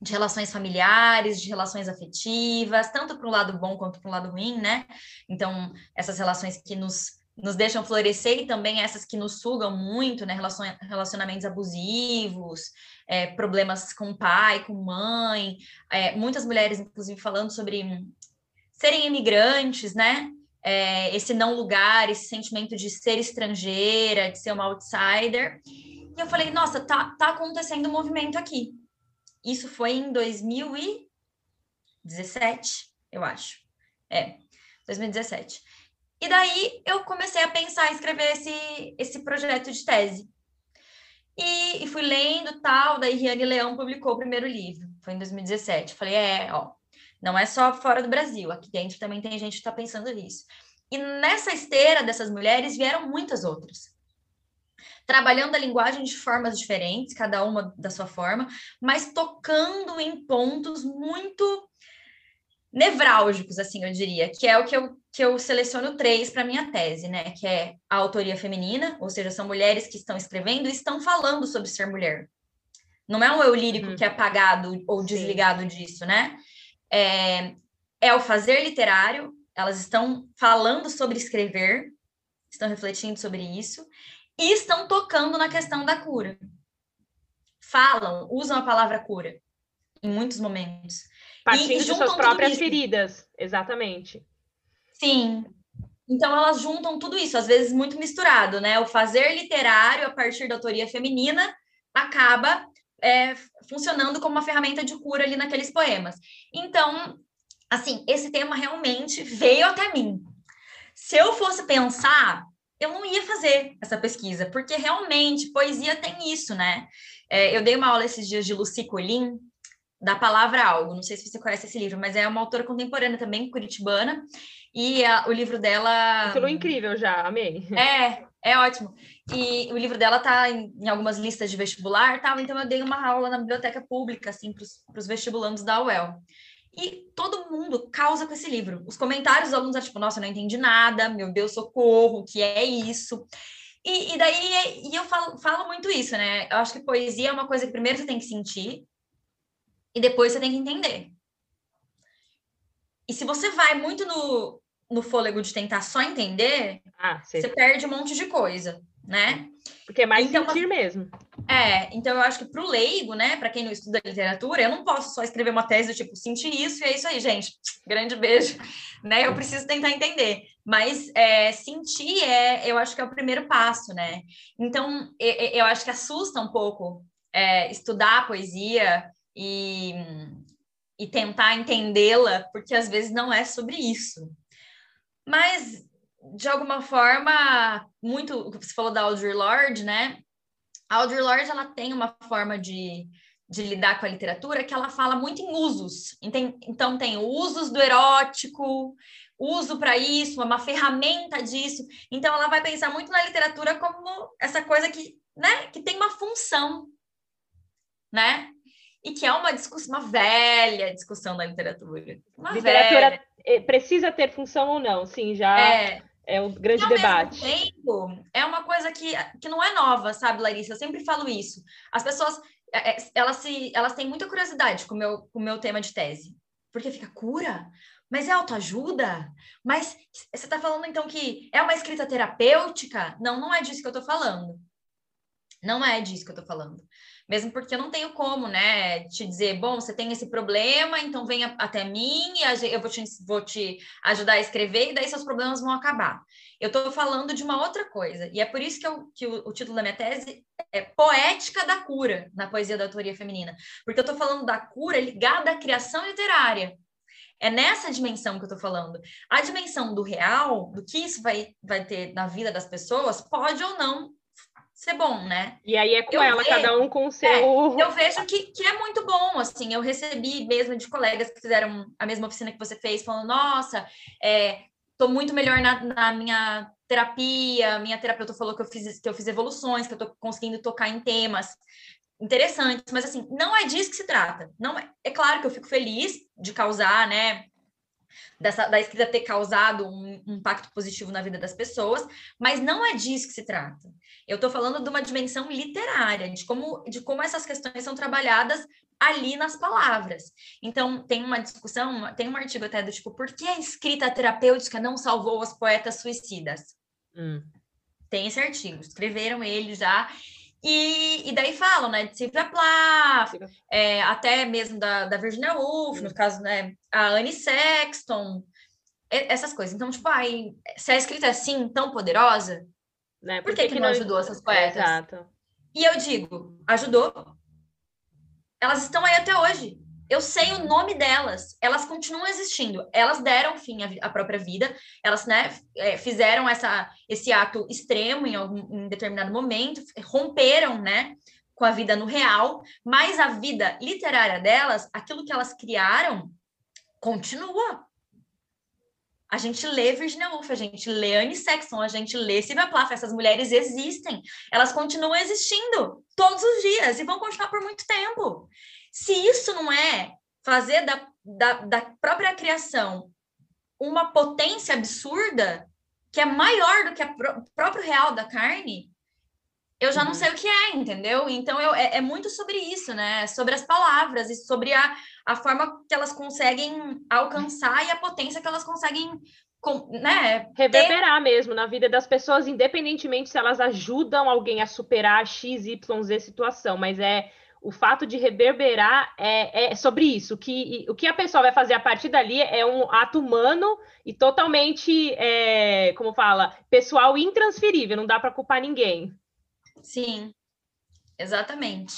de relações familiares, de relações afetivas, tanto para o lado bom quanto para o lado ruim, né? Então, essas relações que nos... nos deixam florescer e também essas que nos sugam muito, né? Relacionamentos abusivos, é, problemas com pai, com mãe, é, muitas mulheres, inclusive, falando sobre serem imigrantes, né? É, esse não lugar, esse sentimento de ser estrangeira, de ser uma outsider. E eu falei, nossa, tá, tá acontecendo um movimento aqui. Isso foi em dois mil e dezessete, eu acho. É, dois mil e dezessete. E daí eu comecei a pensar em escrever esse, esse projeto de tese. E, e fui lendo tal, daí Riane Leão publicou o primeiro livro, foi em dois mil e dezessete. Falei, é, ó, não é só fora do Brasil, aqui dentro também tem gente que está pensando nisso. E nessa esteira dessas mulheres vieram muitas outras. Trabalhando a linguagem de formas diferentes, cada uma da sua forma, mas tocando em pontos muito... nevrálgicos, assim, eu diria, que é o que eu, que eu seleciono três para minha tese, né, que é a autoria feminina, ou seja, são mulheres que estão escrevendo e estão falando sobre ser mulher. Não é um eu lírico uhum. que é apagado ou desligado Sim. disso, né? É, é o fazer literário, Elas estão falando sobre escrever, estão refletindo sobre isso e estão tocando na questão da cura. Falam, usam a palavra cura em muitos momentos. Partindo e, e de suas próprias feridas, exatamente. Sim. Então, elas juntam tudo isso, às vezes muito misturado, né? O fazer literário a partir da autoria feminina acaba é, funcionando como uma ferramenta de cura ali naqueles poemas. Então, assim, esse tema realmente veio até mim. Se eu fosse pensar, eu não ia fazer essa pesquisa, porque realmente poesia tem isso, né? É, eu dei uma aula esses dias de Lucy Colim, da Palavra Algo, não sei se você conhece esse livro, mas é uma autora contemporânea também, curitibana, e a, o livro dela... Título incrível já, amei. É, é ótimo. E o livro dela tá em, em algumas listas de vestibular e tal, então eu dei uma aula na biblioteca pública, assim, para os vestibulandos da U E L. E todo mundo causa com esse livro. Os comentários dos alunos eram tipo, nossa, eu não entendi nada, meu Deus, socorro, o que é isso? E, e daí, e eu falo, falo muito isso, né? Eu acho que poesia é uma coisa que primeiro você tem que sentir, e depois você tem que entender. E se você vai muito no, no fôlego de tentar só entender, ah, você perde um monte de coisa, né? Porque é mais então, sentir mesmo. É, então eu acho que pro leigo, né, para quem não estuda literatura, eu não posso só escrever uma tese do tipo, sentir isso e é isso aí, gente. Grande beijo. Né? Eu preciso tentar entender. Mas é, sentir, é, eu acho que é o primeiro passo, né? Então, eu, eu acho que assusta um pouco é, estudar a poesia... E, e tentar entendê-la, porque às vezes não é sobre isso. Mas, de alguma forma, muito o que você falou da Audre Lorde, né? A Audre Lorde, ela tem uma forma de, de lidar com a literatura que ela fala muito em usos. Então, tem usos do erótico, uso para isso, uma ferramenta disso. Então, ela vai pensar muito na literatura como essa coisa que, né, que tem uma função, né? E que é uma discussão, uma velha discussão da literatura. Uma literatura velha. Precisa ter função ou não? Sim, já é, é um grande e, debate. Ao mesmo tempo, é uma coisa que, que não é nova, sabe, Larissa? Eu sempre falo isso. As pessoas, elas, se, elas têm muita curiosidade com o meu, com o meu tema de tese. Porque fica cura? Mas é autoajuda? Mas você está falando, então, que é uma escrita terapêutica? Não, não é disso que eu estou falando. Não é disso que eu estou falando. Mesmo porque eu não tenho como, né, te dizer, bom, você tem esse problema, então venha até mim e eu vou te, vou te ajudar a escrever e daí seus problemas vão acabar. Eu estou falando de uma outra coisa. E é por isso que, eu, que o, o título da minha tese é Poética da Cura, na poesia da autoria feminina. Porque eu estou falando da cura ligada à criação literária. É nessa dimensão que eu estou falando. A dimensão do real, do que isso vai, vai ter na vida das pessoas, pode ou não ser bom, né? E aí é com eu ela, vejo, cada um com o seu... É, eu vejo que, que é muito bom, assim, eu recebi mesmo de colegas que fizeram a mesma oficina que você fez, falando, nossa, é, tô muito melhor na, na minha terapia, minha terapeuta falou que eu, fiz, que eu fiz evoluções, que eu tô conseguindo tocar em temas interessantes, mas assim, não é disso que se trata. Não é, é claro que eu fico feliz de causar, né, dessa, da escrita ter causado um, um impacto positivo na vida das pessoas, mas não é disso que se trata. Eu estou falando de uma dimensão literária, de como, de como essas questões são trabalhadas ali nas palavras. Então, tem uma discussão, tem um artigo até do tipo, por que a escrita terapêutica não salvou os poetas suicidas? Hum. Tem esse artigo, escreveram ele já... E, e daí falam, né, de Sylvia Plath, é, até mesmo da, da Virginia Woolf, no caso, né, a Anne Sexton, e, essas coisas. Então, tipo, ai, se a escrita é assim, tão poderosa, né? por, por que, que, que não, não ajudou essas poetas? Exato. E eu digo, ajudou. Elas estão aí até hoje. Eu sei o nome delas. Elas continuam existindo. Elas deram fim à, à própria vida. Elas, né, fizeram essa, esse ato extremo em algum em determinado momento. Romperam, né, com a vida no real. Mas a vida literária delas, aquilo que elas criaram, continua. A gente lê Virginia Woolf, a gente lê Anne Sexton, a gente lê Sylvia Plath. Essas mulheres existem. Elas continuam existindo todos os dias e vão continuar por muito tempo. Se isso não é fazer da, da, da própria criação uma potência absurda, que é maior do que a pro, o próprio real da carne, eu já não sei o que é, entendeu? Então, eu, é, é muito sobre isso, né? Sobre as palavras e sobre a, a forma que elas conseguem alcançar e a potência que elas conseguem com, né, reverberar ter... mesmo na vida das pessoas, independentemente se elas ajudam alguém a superar X, Y, Z situação, mas é o fato de reverberar é, é sobre isso, que, o que a pessoa vai fazer a partir dali é um ato humano e totalmente, é, como fala, pessoal e intransferível, não dá para culpar ninguém. Sim, exatamente.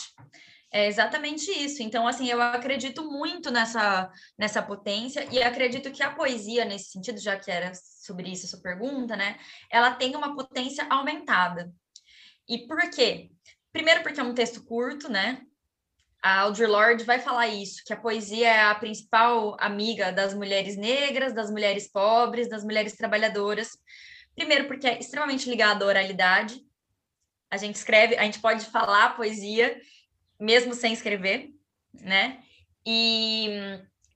É exatamente isso. Então, assim, eu acredito muito nessa, nessa potência e acredito que a poesia, nesse sentido, já que era sobre isso a sua pergunta, né? Ela tem uma potência aumentada. E por quê? Primeiro porque é um texto curto, né? A Audre Lorde vai falar isso, que a poesia é a principal amiga das mulheres negras, das mulheres pobres, das mulheres trabalhadoras. Primeiro porque é extremamente ligada à oralidade. A gente escreve, a gente pode falar poesia mesmo sem escrever, né? E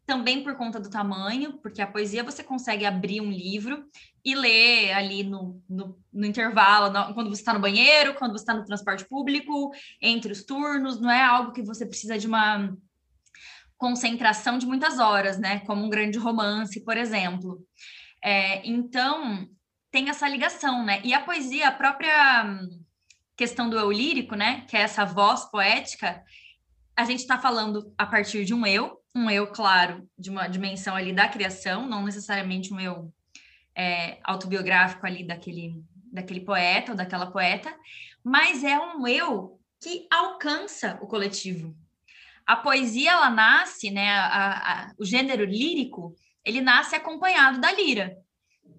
também por conta do tamanho, porque a poesia você consegue abrir um livro e ler ali no, no, no intervalo, no, quando você está no banheiro, quando você está no transporte público, entre os turnos, não é algo que você precisa de uma concentração de muitas horas, né? Como um grande romance, por exemplo. É, então, tem essa ligação, né? E a poesia, a própria... questão do eu lírico, né, que é essa voz poética, a gente está falando a partir de um eu, um eu, claro, de uma dimensão ali da criação, não necessariamente um eu é, autobiográfico ali daquele, daquele poeta ou daquela poeta, mas é um eu que alcança o coletivo. A poesia, ela nasce, né, a, a, o gênero lírico, ele nasce acompanhado da lira.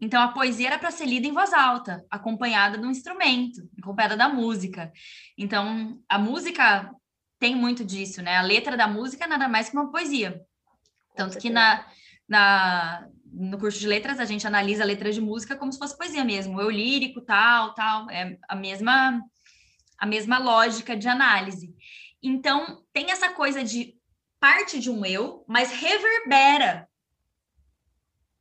Então, a poesia era para ser lida em voz alta, acompanhada de um instrumento, acompanhada da música. Então, a música tem muito disso, né? A letra da música é nada mais que uma poesia. Tanto que na, na, no curso de letras, a gente analisa a letra de música como se fosse poesia mesmo. Eu lírico, tal, tal. É a mesma, a mesma lógica de análise. Então, tem essa coisa de parte de um eu, mas reverbera.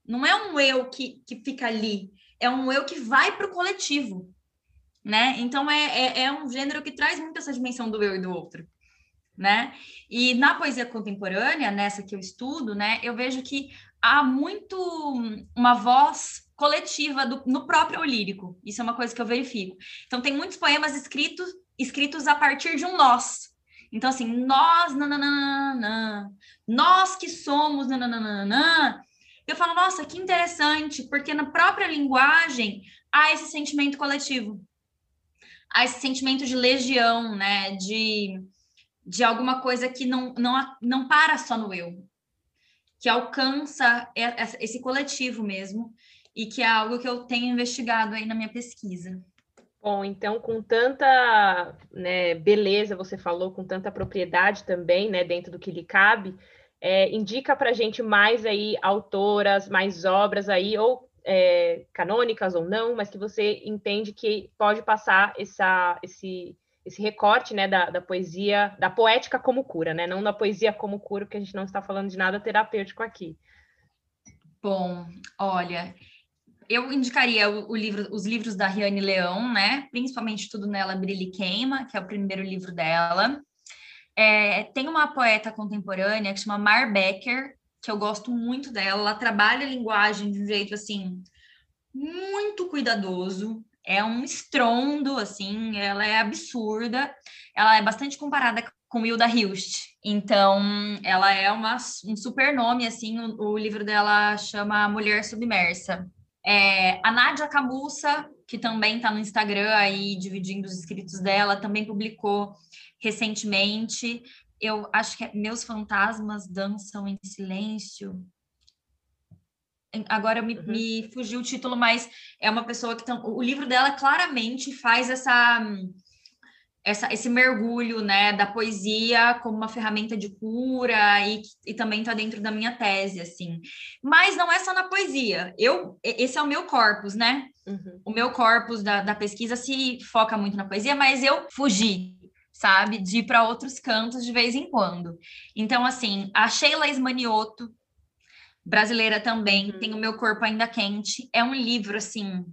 Não é um eu que, que fica ali, é um eu que vai para o coletivo, né? Então, é, é, é um gênero que traz muito essa dimensão do eu e do outro, né? E na poesia contemporânea, nessa que eu estudo, né? Eu vejo que há muito uma voz coletiva do, no próprio eu lírico. Isso é uma coisa que eu verifico. Então, tem muitos poemas escritos, escritos a partir de um nós. Então, assim, nós, nananana, nós que somos, nananana... Eu falo, nossa, que interessante, porque na própria linguagem há esse sentimento coletivo, há esse sentimento de legião, né? De, de alguma coisa que não, não, não para só no eu, que alcança esse coletivo mesmo, e que é algo que eu tenho investigado aí na minha pesquisa. Bom, então, com tanta, né, beleza, você falou, com tanta propriedade também, né, dentro do que lhe cabe. É, indica para a gente mais aí autoras, mais obras aí, ou é, canônicas ou não, mas que você entende que pode passar essa, esse, esse recorte, né, da, da poesia, da poética como cura, né? Não da poesia como cura, porque a gente não está falando de nada terapêutico aqui. Bom, olha, eu indicaria o, o livro, os livros da Riane Leão, né? Principalmente Tudo Nela Brilha e Queima, que é o primeiro livro dela. É, tem uma poeta contemporânea que chama Mar Becker, que eu gosto muito dela. Ela trabalha a linguagem de um jeito, assim, muito cuidadoso. É um estrondo, assim, ela é absurda. Ela é bastante comparada com Hilda Hilst. Então, ela é uma, um super nome, assim. O, o livro dela chama Mulher Submersa. É, a Nádia Cabuça, que também está no Instagram aí, dividindo os escritos dela, também publicou recentemente, eu acho que é Meus Fantasmas Dançam em Silêncio. Agora me, uhum. me fugiu o título, mas é uma pessoa que... Tam, o livro dela claramente faz essa, essa, esse mergulho, né, da poesia como uma ferramenta de cura e, e também está dentro da minha tese, assim. Mas não é só na poesia. Eu, esse é o meu corpus, né? Uhum. O meu corpus da, da pesquisa se foca muito na poesia, mas eu fugi, sabe, de ir para outros cantos de vez em quando. Então, assim, a Sheila Esmanioto, brasileira também, uhum. tem o Meu Corpo Ainda Quente, é um livro, assim,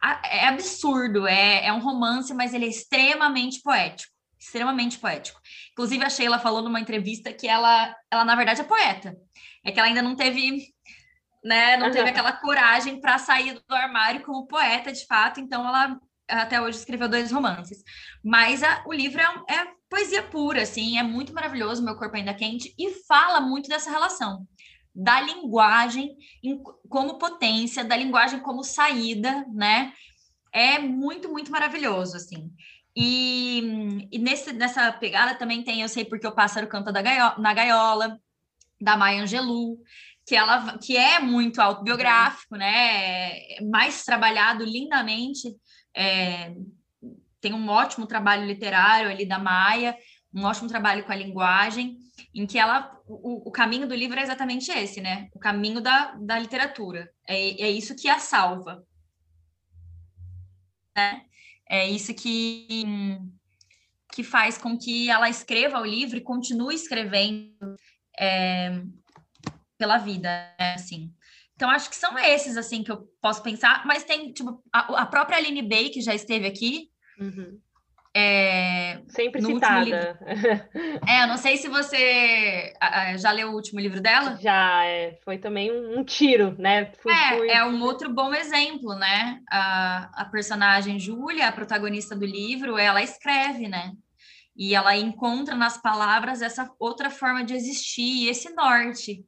a, é absurdo, é, é um romance, mas ele é extremamente poético, extremamente poético. Inclusive, a Sheila falou numa entrevista que ela, ela na verdade, é poeta, é que ela ainda não teve né? Não teve aquela coragem para sair do armário como poeta, de fato. Então, ela até hoje escreveu dois romances. Mas a, o livro é, é poesia pura, assim. É muito maravilhoso, Meu Corpo Ainda Quente. E fala muito dessa relação da linguagem em, como potência, da linguagem como saída, né? É muito, muito maravilhoso, assim. E, e nesse, nessa pegada também tem Eu Sei Porque o Pássaro Canta da Gaiola, na Gaiola, da Maya Angelou, que, ela, que é muito autobiográfico, né? Mais trabalhado lindamente. É, tem um ótimo trabalho literário ali da Maya, um ótimo trabalho com a linguagem, em que ela, o, o caminho do livro é exatamente esse, né? O caminho da, da literatura. É, é isso que a salva, né? É isso que, que faz com que ela escreva o livro e continue escrevendo é, pela vida, né? Assim. Então, acho que são esses, assim, que eu posso pensar. Mas tem, tipo, a, a própria Aline Bay, que já esteve aqui. Uhum. É, sempre no citada. É, eu não sei se você já leu o último livro dela. Já, é, foi também um, um tiro, né? Fui, é, fui... é um outro bom exemplo, né? A, a personagem Júlia, a protagonista do livro, ela escreve, né? E ela encontra nas palavras essa outra forma de existir, esse norte.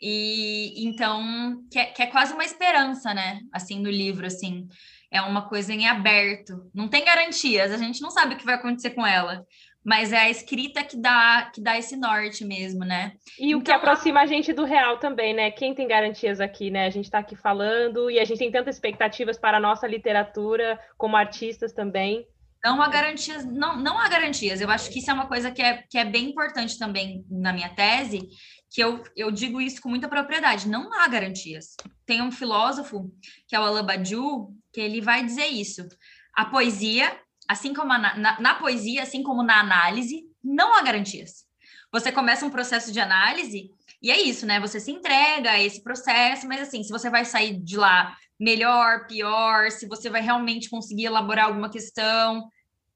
E então, que é, que é quase uma esperança, né? Assim, no livro, assim. É uma coisa em aberto. Não tem garantias, a gente não sabe o que vai acontecer com ela. Mas é a escrita que dá, que dá esse norte mesmo, né? E o então, que aproxima a gente do real também, né? Quem tem garantias aqui, né? A gente está aqui falando e a gente tem tantas expectativas para a nossa literatura, como artistas também. Não há garantias, não, não há garantias. Eu acho que isso é uma coisa que é, que é bem importante também na minha tese, que eu, eu digo isso com muita propriedade, não há garantias. Tem um filósofo, que é o Alain Badiou, que ele vai dizer isso. A poesia, assim como a, na, na poesia, assim como na análise, não há garantias. Você começa um processo de análise e é isso, né? Você se entrega a esse processo, mas assim, se você vai sair de lá melhor, pior, se você vai realmente conseguir elaborar alguma questão,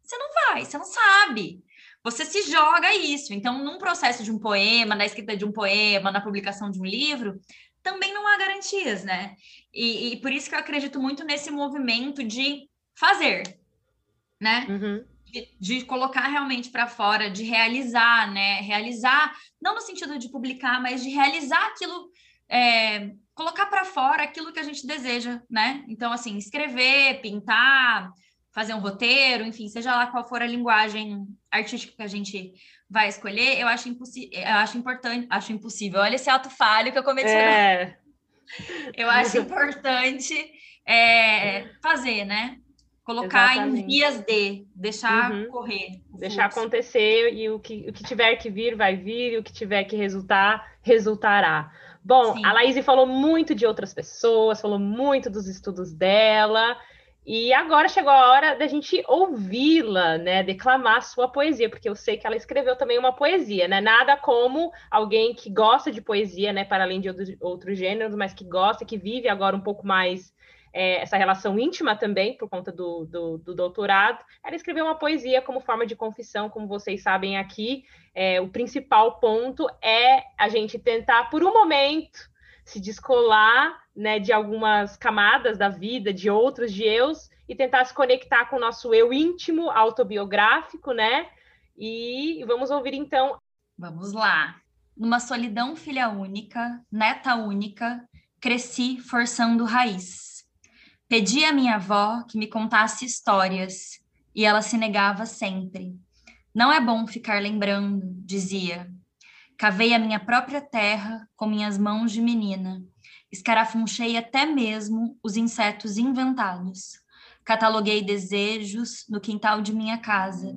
você não vai, você não sabe. Você se joga isso. Então, num processo de um poema, na escrita de um poema, na publicação de um livro, também não há garantias, né? E, e por isso que eu acredito muito nesse movimento de fazer, né? Uhum. De, de colocar realmente para fora, de realizar, né? Realizar, não no sentido de publicar, mas de realizar aquilo, é, colocar para fora aquilo que a gente deseja, né? Então, assim, escrever, pintar, fazer um roteiro, enfim, seja lá qual for a linguagem artística que a gente vai escolher, eu acho, impossi- eu acho importante, acho impossível, olha esse ato falho que eu cometi. É. Eu acho importante é, fazer, né? Colocar Exatamente. Em vias de, deixar uhum. correr. Deixar fluxo. Acontecer e o que, o que tiver que vir, vai vir, e o que tiver que resultar, resultará. Bom, Sim. a Laís falou muito de outras pessoas, falou muito dos estudos dela, e agora chegou a hora da gente ouvi-la, né, declamar sua poesia, porque eu sei que ela escreveu também uma poesia, né? Nada como alguém que gosta de poesia, né, para além de outros outro gêneros, mas que gosta, que vive agora um pouco mais é, essa relação íntima também, por conta do, do, do doutorado. Ela escreveu uma poesia como forma de confissão, como vocês sabem aqui. É, o principal ponto é a gente tentar, por um momento, se descolar, né, de algumas camadas da vida, de outros de eus, e tentar se conectar com o nosso eu íntimo, autobiográfico, né? E vamos ouvir então. Vamos lá. Numa solidão filha única, neta única, cresci forçando raiz. Pedi à minha avó que me contasse histórias, e ela se negava sempre. Não é bom ficar lembrando, dizia. Cavei a minha própria terra com minhas mãos de menina. Escarafunchei até mesmo os insetos inventados. Cataloguei desejos no quintal de minha casa.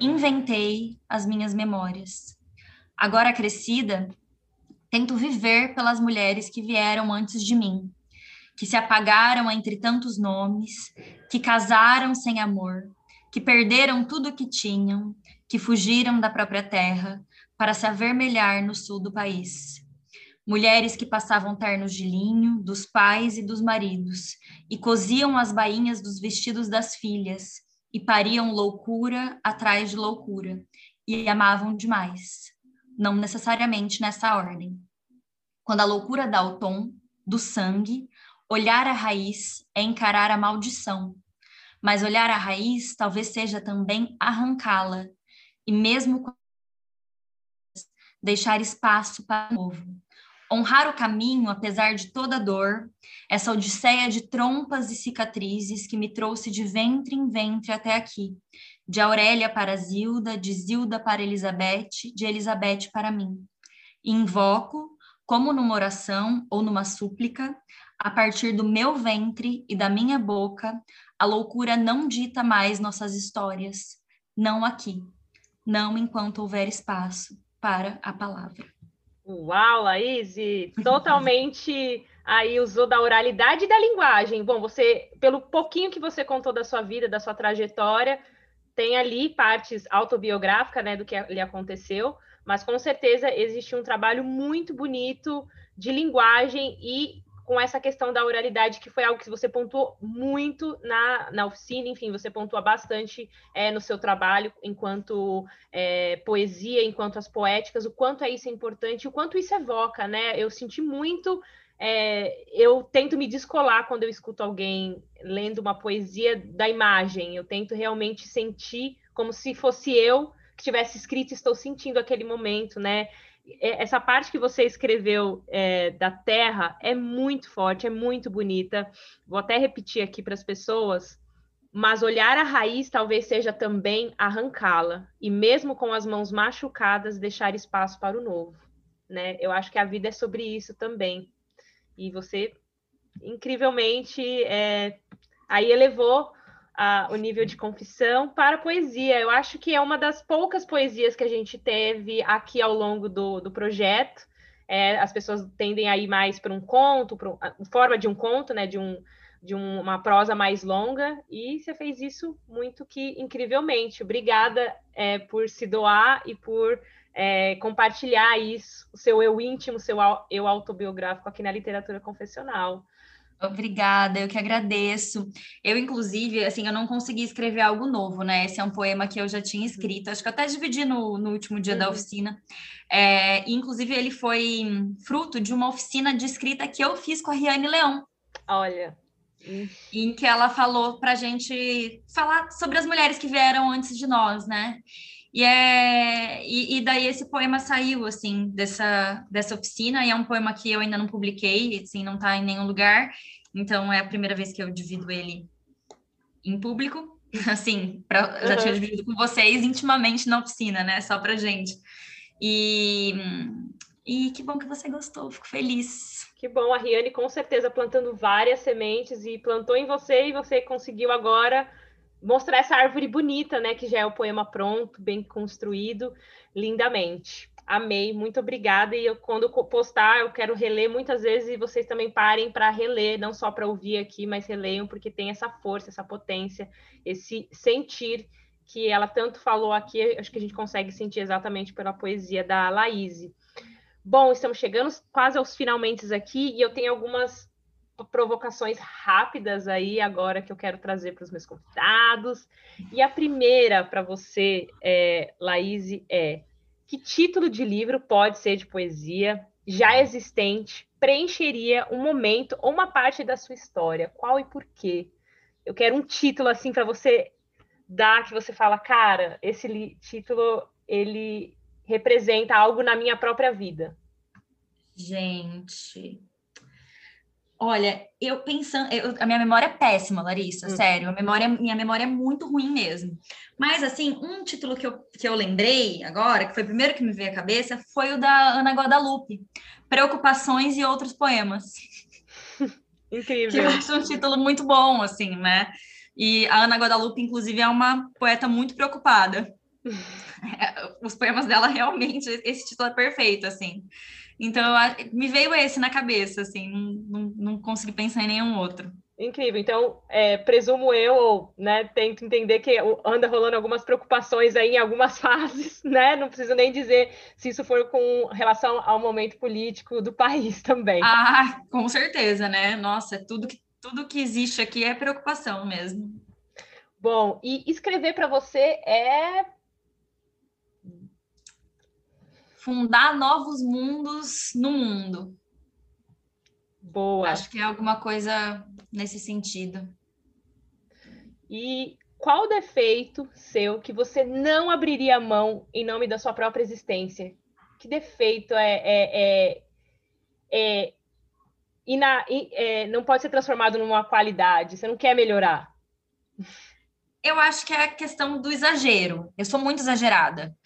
Inventei as minhas memórias. Agora crescida, tento viver pelas mulheres que vieram antes de mim, que se apagaram entre tantos nomes, que casaram sem amor, que perderam tudo o que tinham, que fugiram da própria terra, para se avermelhar no sul do país. Mulheres que passavam ternos de linho dos pais e dos maridos e cosiam as bainhas dos vestidos das filhas e pariam loucura atrás de loucura e amavam demais, não necessariamente nessa ordem. Quando a loucura dá o tom, do sangue, olhar a raiz é encarar a maldição, mas olhar a raiz talvez seja também arrancá-la, e mesmo deixar espaço para o novo. Honrar o caminho, apesar de toda a dor, essa odisseia de trompas e cicatrizes que me trouxe de ventre em ventre até aqui, de Aurélia para Zilda, de Zilda para Elizabeth, de Elizabeth para mim. E invoco, como numa oração ou numa súplica, a partir do meu ventre e da minha boca, a loucura não dita mais nossas histórias, não aqui, não enquanto houver espaço para a palavra. Uau, Laís, totalmente aí usou da oralidade e da linguagem. Bom, você, pelo pouquinho que você contou da sua vida, da sua trajetória, tem ali partes autobiográficas, né, do que lhe aconteceu, mas com certeza existe um trabalho muito bonito de linguagem e com essa questão da oralidade, que foi algo que você pontuou muito na, na oficina, enfim, você pontua bastante é, no seu trabalho enquanto é, poesia, enquanto as poéticas, o quanto é isso importante, o quanto isso evoca, né? Eu senti muito, é, eu tento me descolar quando eu escuto alguém lendo uma poesia da imagem, eu tento realmente sentir como se fosse eu que tivesse escrito, estou sentindo aquele momento, né? Essa parte que você escreveu é, da terra é muito forte, é muito bonita. Vou até repetir aqui para as pessoas, mas olhar a raiz talvez seja também arrancá-la, e mesmo com as mãos machucadas, deixar espaço para o novo, né? Eu acho que a vida é sobre isso também. E você, incrivelmente, é, aí elevou A, o nível de confissão para a poesia. Eu acho que é uma das poucas poesias que a gente teve aqui ao longo do, do projeto. É, as pessoas tendem a ir mais para um conto, pra um, forma de um conto, né, de, um, de um, uma prosa mais longa, e você fez isso muito que incrivelmente. Obrigada é, por se doar e por é, compartilhar isso, o seu eu íntimo, o seu eu autobiográfico aqui na Literatura Confessional. Obrigada, eu que agradeço. Eu, inclusive, assim, eu não consegui escrever algo novo, né? Esse é um poema que eu já tinha escrito, acho que eu até dividi no, no último dia uhum. da oficina. É, inclusive, ele foi fruto de uma oficina de escrita que eu fiz com a Riane Leão. Olha... em que ela falou pra gente falar sobre as mulheres que vieram antes de nós, né? E, é, e, e daí esse poema saiu, assim, dessa, dessa oficina, e é um poema que eu ainda não publiquei, assim, não está em nenhum lugar, então é a primeira vez que eu divido ele em público, assim, pra, já uhum. tinha dividido com vocês intimamente na oficina, né, só pra gente. E, e que bom que você gostou, fico feliz. Que bom, a Riane com certeza plantando várias sementes, e plantou em você, e você conseguiu agora... mostrar essa árvore bonita, né? Que já é o poema pronto, bem construído, lindamente. Amei, muito obrigada. E eu, quando eu postar, eu quero reler muitas vezes, e vocês também parem para reler, não só para ouvir aqui, mas releiam, porque tem essa força, essa potência, esse sentir que ela tanto falou aqui, acho que a gente consegue sentir exatamente pela poesia da Laís. Bom, estamos chegando quase aos finalmentes aqui, e eu tenho algumas... provocações rápidas aí agora que eu quero trazer para os meus convidados. E a primeira para você, é, Laís, é: que título de livro, pode ser de poesia, já existente, preencheria um momento ou uma parte da sua história? Qual e por quê? Eu quero um título assim para você dar, que você fala, cara, esse li- título, ele representa algo na minha própria vida. Gente... olha, eu pensando... Eu, a minha memória é péssima, Larissa, uhum. sério. A memória, minha memória é muito ruim mesmo. Mas, assim, um título que eu, que eu lembrei agora, que foi o primeiro que me veio à cabeça, foi o da Ana Guadalupe, Preocupações e Outros Poemas. Incrível. Que eu acho um título muito bom, assim, né? E a Ana Guadalupe, inclusive, é uma poeta muito preocupada. Os poemas dela, realmente, esse título é perfeito, assim. Então, me veio esse na cabeça, assim, não, não, não consegui pensar em nenhum outro. Incrível. Então, é, presumo eu, né, tento entender que anda rolando algumas preocupações aí em algumas fases, né? Não preciso nem dizer se isso for com relação ao momento político do país também. Ah, com certeza, né? Nossa, tudo que, tudo que existe aqui é preocupação mesmo. Bom, e escrever para você é... fundar novos mundos no mundo. Boa. Acho que é alguma coisa nesse sentido. E qual defeito seu que você não abriria a mão em nome da sua própria existência? Que defeito é, é, é, é, ina, é não pode ser transformado numa qualidade? Você não quer melhorar? Eu acho que é a questão do exagero. Eu sou muito exagerada.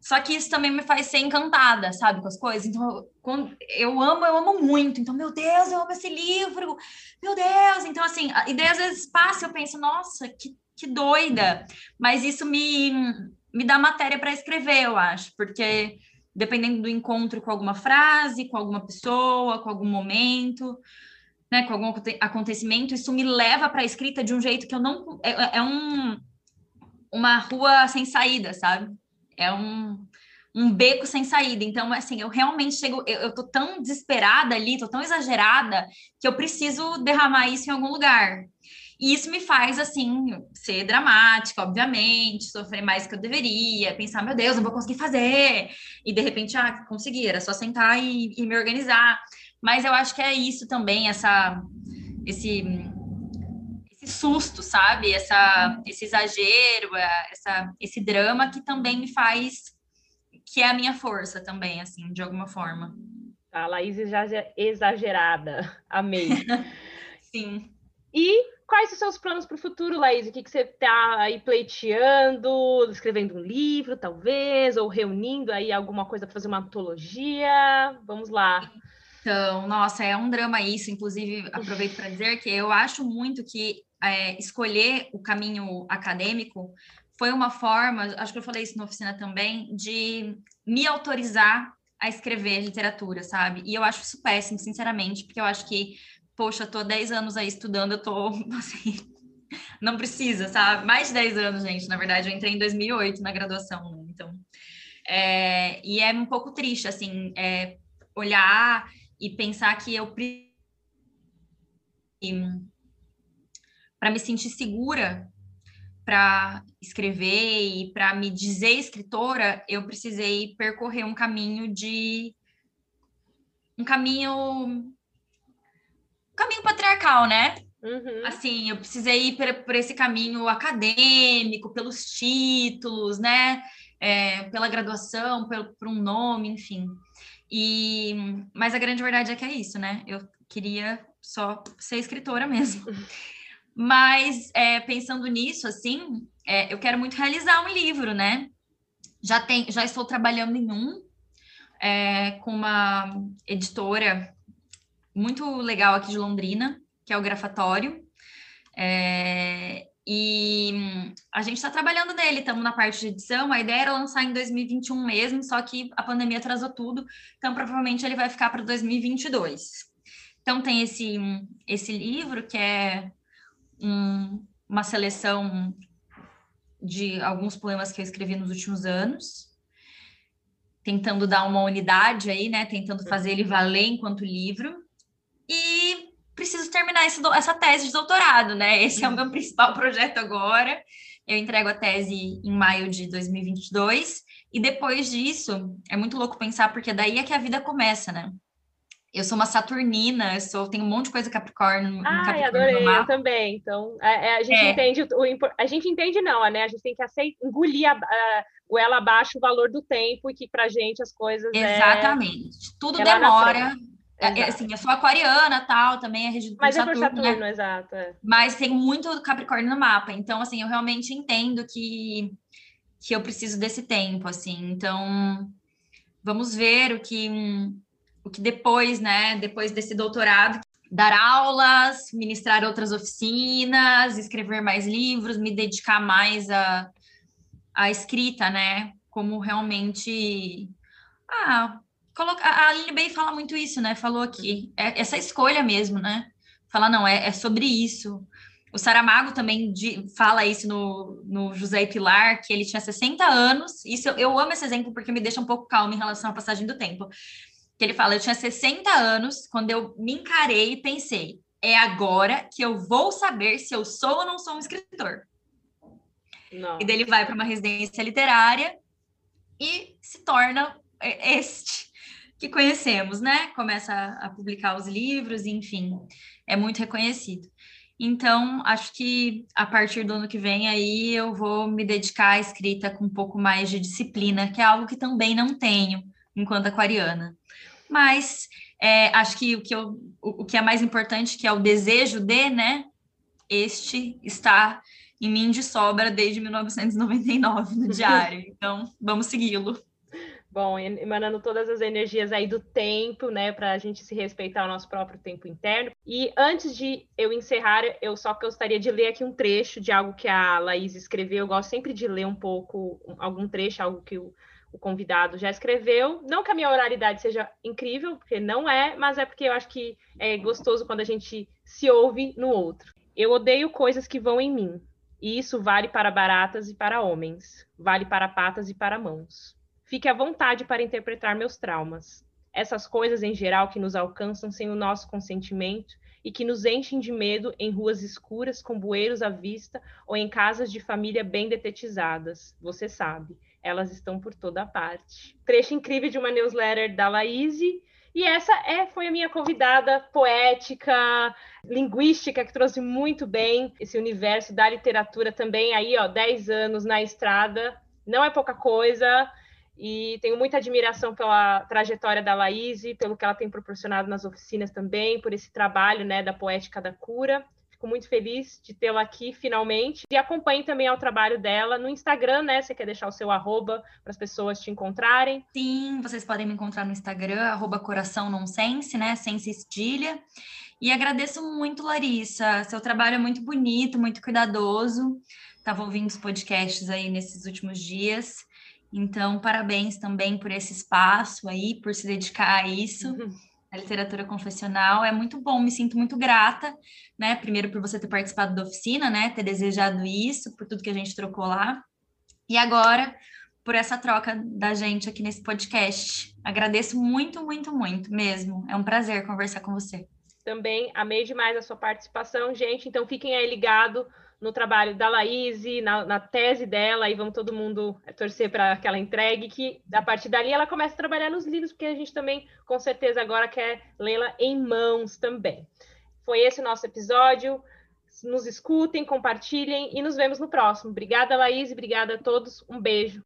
Só que isso também me faz ser encantada, sabe, com as coisas. Então, quando eu amo, eu amo muito. Então, meu Deus, eu amo esse livro. Meu Deus. Então, assim, e daí às vezes passa e eu penso, nossa, que, que doida. Mas isso me, me dá matéria para escrever, eu acho. Porque dependendo do encontro com alguma frase, com alguma pessoa, com algum momento, né, com algum acontecimento, isso me leva para a escrita de um jeito que eu não... É, é um, uma rua sem saída, sabe? É um, um beco sem saída. Então, assim, eu realmente chego... Eu, eu tô tão desesperada ali, tô tão exagerada, que eu preciso derramar isso em algum lugar. E isso me faz, assim, ser dramática, obviamente, sofrer mais do que eu deveria, pensar, meu Deus, eu vou conseguir fazer. E, de repente, ah, consegui, era só sentar e, e me organizar. Mas eu acho que é isso também, essa, esse, esse susto, sabe? Essa, esse exagero, essa, esse drama que também me faz, que é a minha força também, assim, de alguma forma. Tá, Laís exagerada, amei. Sim. E quais são os seus planos para o futuro, Laís? O que, que você está aí pleiteando, escrevendo um livro, talvez, ou reunindo aí alguma coisa para fazer uma antologia? Vamos lá. Então, nossa, é um drama isso. Inclusive, aproveito para dizer que eu acho muito que é, escolher o caminho acadêmico foi uma forma, acho que eu falei isso na oficina também, de me autorizar a escrever literatura, sabe? E eu acho isso péssimo, sinceramente, porque eu acho que, poxa, eu tô dez anos aí estudando, eu tô, assim, não precisa, sabe? Mais de dez anos, gente, na verdade, eu entrei em dois mil e oito na graduação, então... É, e é um pouco triste, assim, é, olhar... E pensar que eu para me sentir segura para escrever e para me dizer escritora, eu precisei percorrer um caminho de um caminho um caminho patriarcal, né? Uhum. Assim, eu precisei ir por, por esse caminho acadêmico, pelos títulos, né? É, pela graduação, pelo, por um nome, enfim. E, mas a grande verdade é que é isso, né? Eu queria só ser escritora mesmo. Mas é, pensando nisso, assim, é, eu quero muito realizar um livro, né? Já, tem, já estou trabalhando em um, é, com uma editora muito legal aqui de Londrina, que é o Grafatório. É, e a gente está trabalhando nele, estamos na parte de edição, a ideia era lançar em dois mil e vinte e um mesmo, só que a pandemia atrasou tudo, então provavelmente ele vai ficar para dois mil e vinte e dois. Então tem esse, esse livro que é um, uma seleção de alguns poemas que eu escrevi nos últimos anos, tentando dar uma unidade aí, né, tentando fazer ele valer enquanto livro, e preciso terminar esse, essa tese de doutorado, né? Esse é o meu principal projeto agora. Eu entrego a tese em maio de dois mil e vinte e dois. E depois disso, é muito louco pensar, porque daí é que a vida começa, né? Eu sou uma saturnina, eu sou, tenho um monte de coisa Capricórnio. Ah, adorei, eu também. Então, a, a gente é. entende... O, a gente entende não, né? A gente tem que aceitar, engolir a, a, goela abaixo o valor do tempo, e que pra gente as coisas... Exatamente. É, Tudo é demora... Exato. Assim, eu sou aquariana, tal, também é regido por Saturno, Mas é por Saturno, né? Exato. É. Mas tem muito Capricórnio no mapa. Então, assim, eu realmente entendo que, que eu preciso desse tempo, assim. Então, vamos ver o que, o que depois, né? Depois desse doutorado, dar aulas, ministrar outras oficinas, escrever mais livros, me dedicar mais à a, a escrita, né? Como realmente... Ah, A Aline Bay fala muito isso, né? Falou aqui. É essa escolha mesmo, né? Fala, não, é, é sobre isso. O Saramago também de, fala isso no, no José e Pilar, que ele tinha sessenta anos. Isso, eu, eu amo esse exemplo porque me deixa um pouco calma em relação à passagem do tempo. Que ele fala, eu tinha sessenta anos quando eu me encarei e pensei, é agora que eu vou saber se eu sou ou não sou um escritor. Não. E daí ele vai para uma residência literária e se torna este... que conhecemos, né? Começa a publicar os livros, enfim, é muito reconhecido. Então, acho que a partir do ano que vem aí eu vou me dedicar à escrita com um pouco mais de disciplina, que é algo que também não tenho enquanto aquariana. Mas é, acho que o que, eu, o que é mais importante, que é o desejo de, né? Este está em mim de sobra desde mil novecentos e noventa e nove no diário. Então, vamos segui-lo. Bom, emanando todas as energias aí do tempo, né, para a gente se respeitar o nosso próprio tempo interno. E antes de eu encerrar, eu só gostaria de ler aqui um trecho de algo que a Laís escreveu. Eu gosto sempre de ler um pouco, algum trecho, algo que o, o convidado já escreveu. Não que a minha oralidade seja incrível, porque não é, mas é porque eu acho que é gostoso quando a gente se ouve no outro. Eu odeio coisas que vão em mim, e isso vale para baratas e para homens, vale para patas e para mãos. Fique à vontade para interpretar meus traumas. Essas coisas, em geral, que nos alcançam sem o nosso consentimento e que nos enchem de medo em ruas escuras, com bueiros à vista ou em casas de família bem detetizadas. Você sabe, elas estão por toda parte. Trecho incrível de uma newsletter da Laís. E essa é, foi a minha convidada poética, linguística, que trouxe muito bem esse universo da literatura também. Aí, ó, dez anos na estrada, não é pouca coisa. E tenho muita admiração pela trajetória da Laís, pelo que ela tem proporcionado nas oficinas também, por esse trabalho, né, da Poética da Cura. Fico muito feliz de tê-la aqui, finalmente. E acompanhe também o trabalho dela no Instagram, né? Você quer deixar o seu arroba para as pessoas te encontrarem? Sim, vocês podem me encontrar no Instagram, arroba coração nonsense, né? Sem cedilha. E agradeço muito, Larissa. Seu trabalho é muito bonito, muito cuidadoso. Estava ouvindo os podcasts aí nesses últimos dias. Então, parabéns também por esse espaço aí, por se dedicar a isso, uhum. A literatura confessional. É muito bom, me sinto muito grata, né? Primeiro por você ter participado da oficina, né? Ter desejado isso, por tudo que a gente trocou lá. E agora, por essa troca da gente aqui nesse podcast. Agradeço muito, muito, muito mesmo. É um prazer conversar com você. Também amei demais a sua participação, gente. Então, fiquem aí ligados no trabalho da Laís, na, na tese dela, e vamos todo mundo torcer para que ela entregue, que a partir dali ela começa a trabalhar nos livros, porque a gente também, com certeza, agora quer lê-la em mãos também. Foi esse o nosso episódio. Nos escutem, compartilhem e nos vemos no próximo. Obrigada, Laís, obrigada a todos. Um beijo.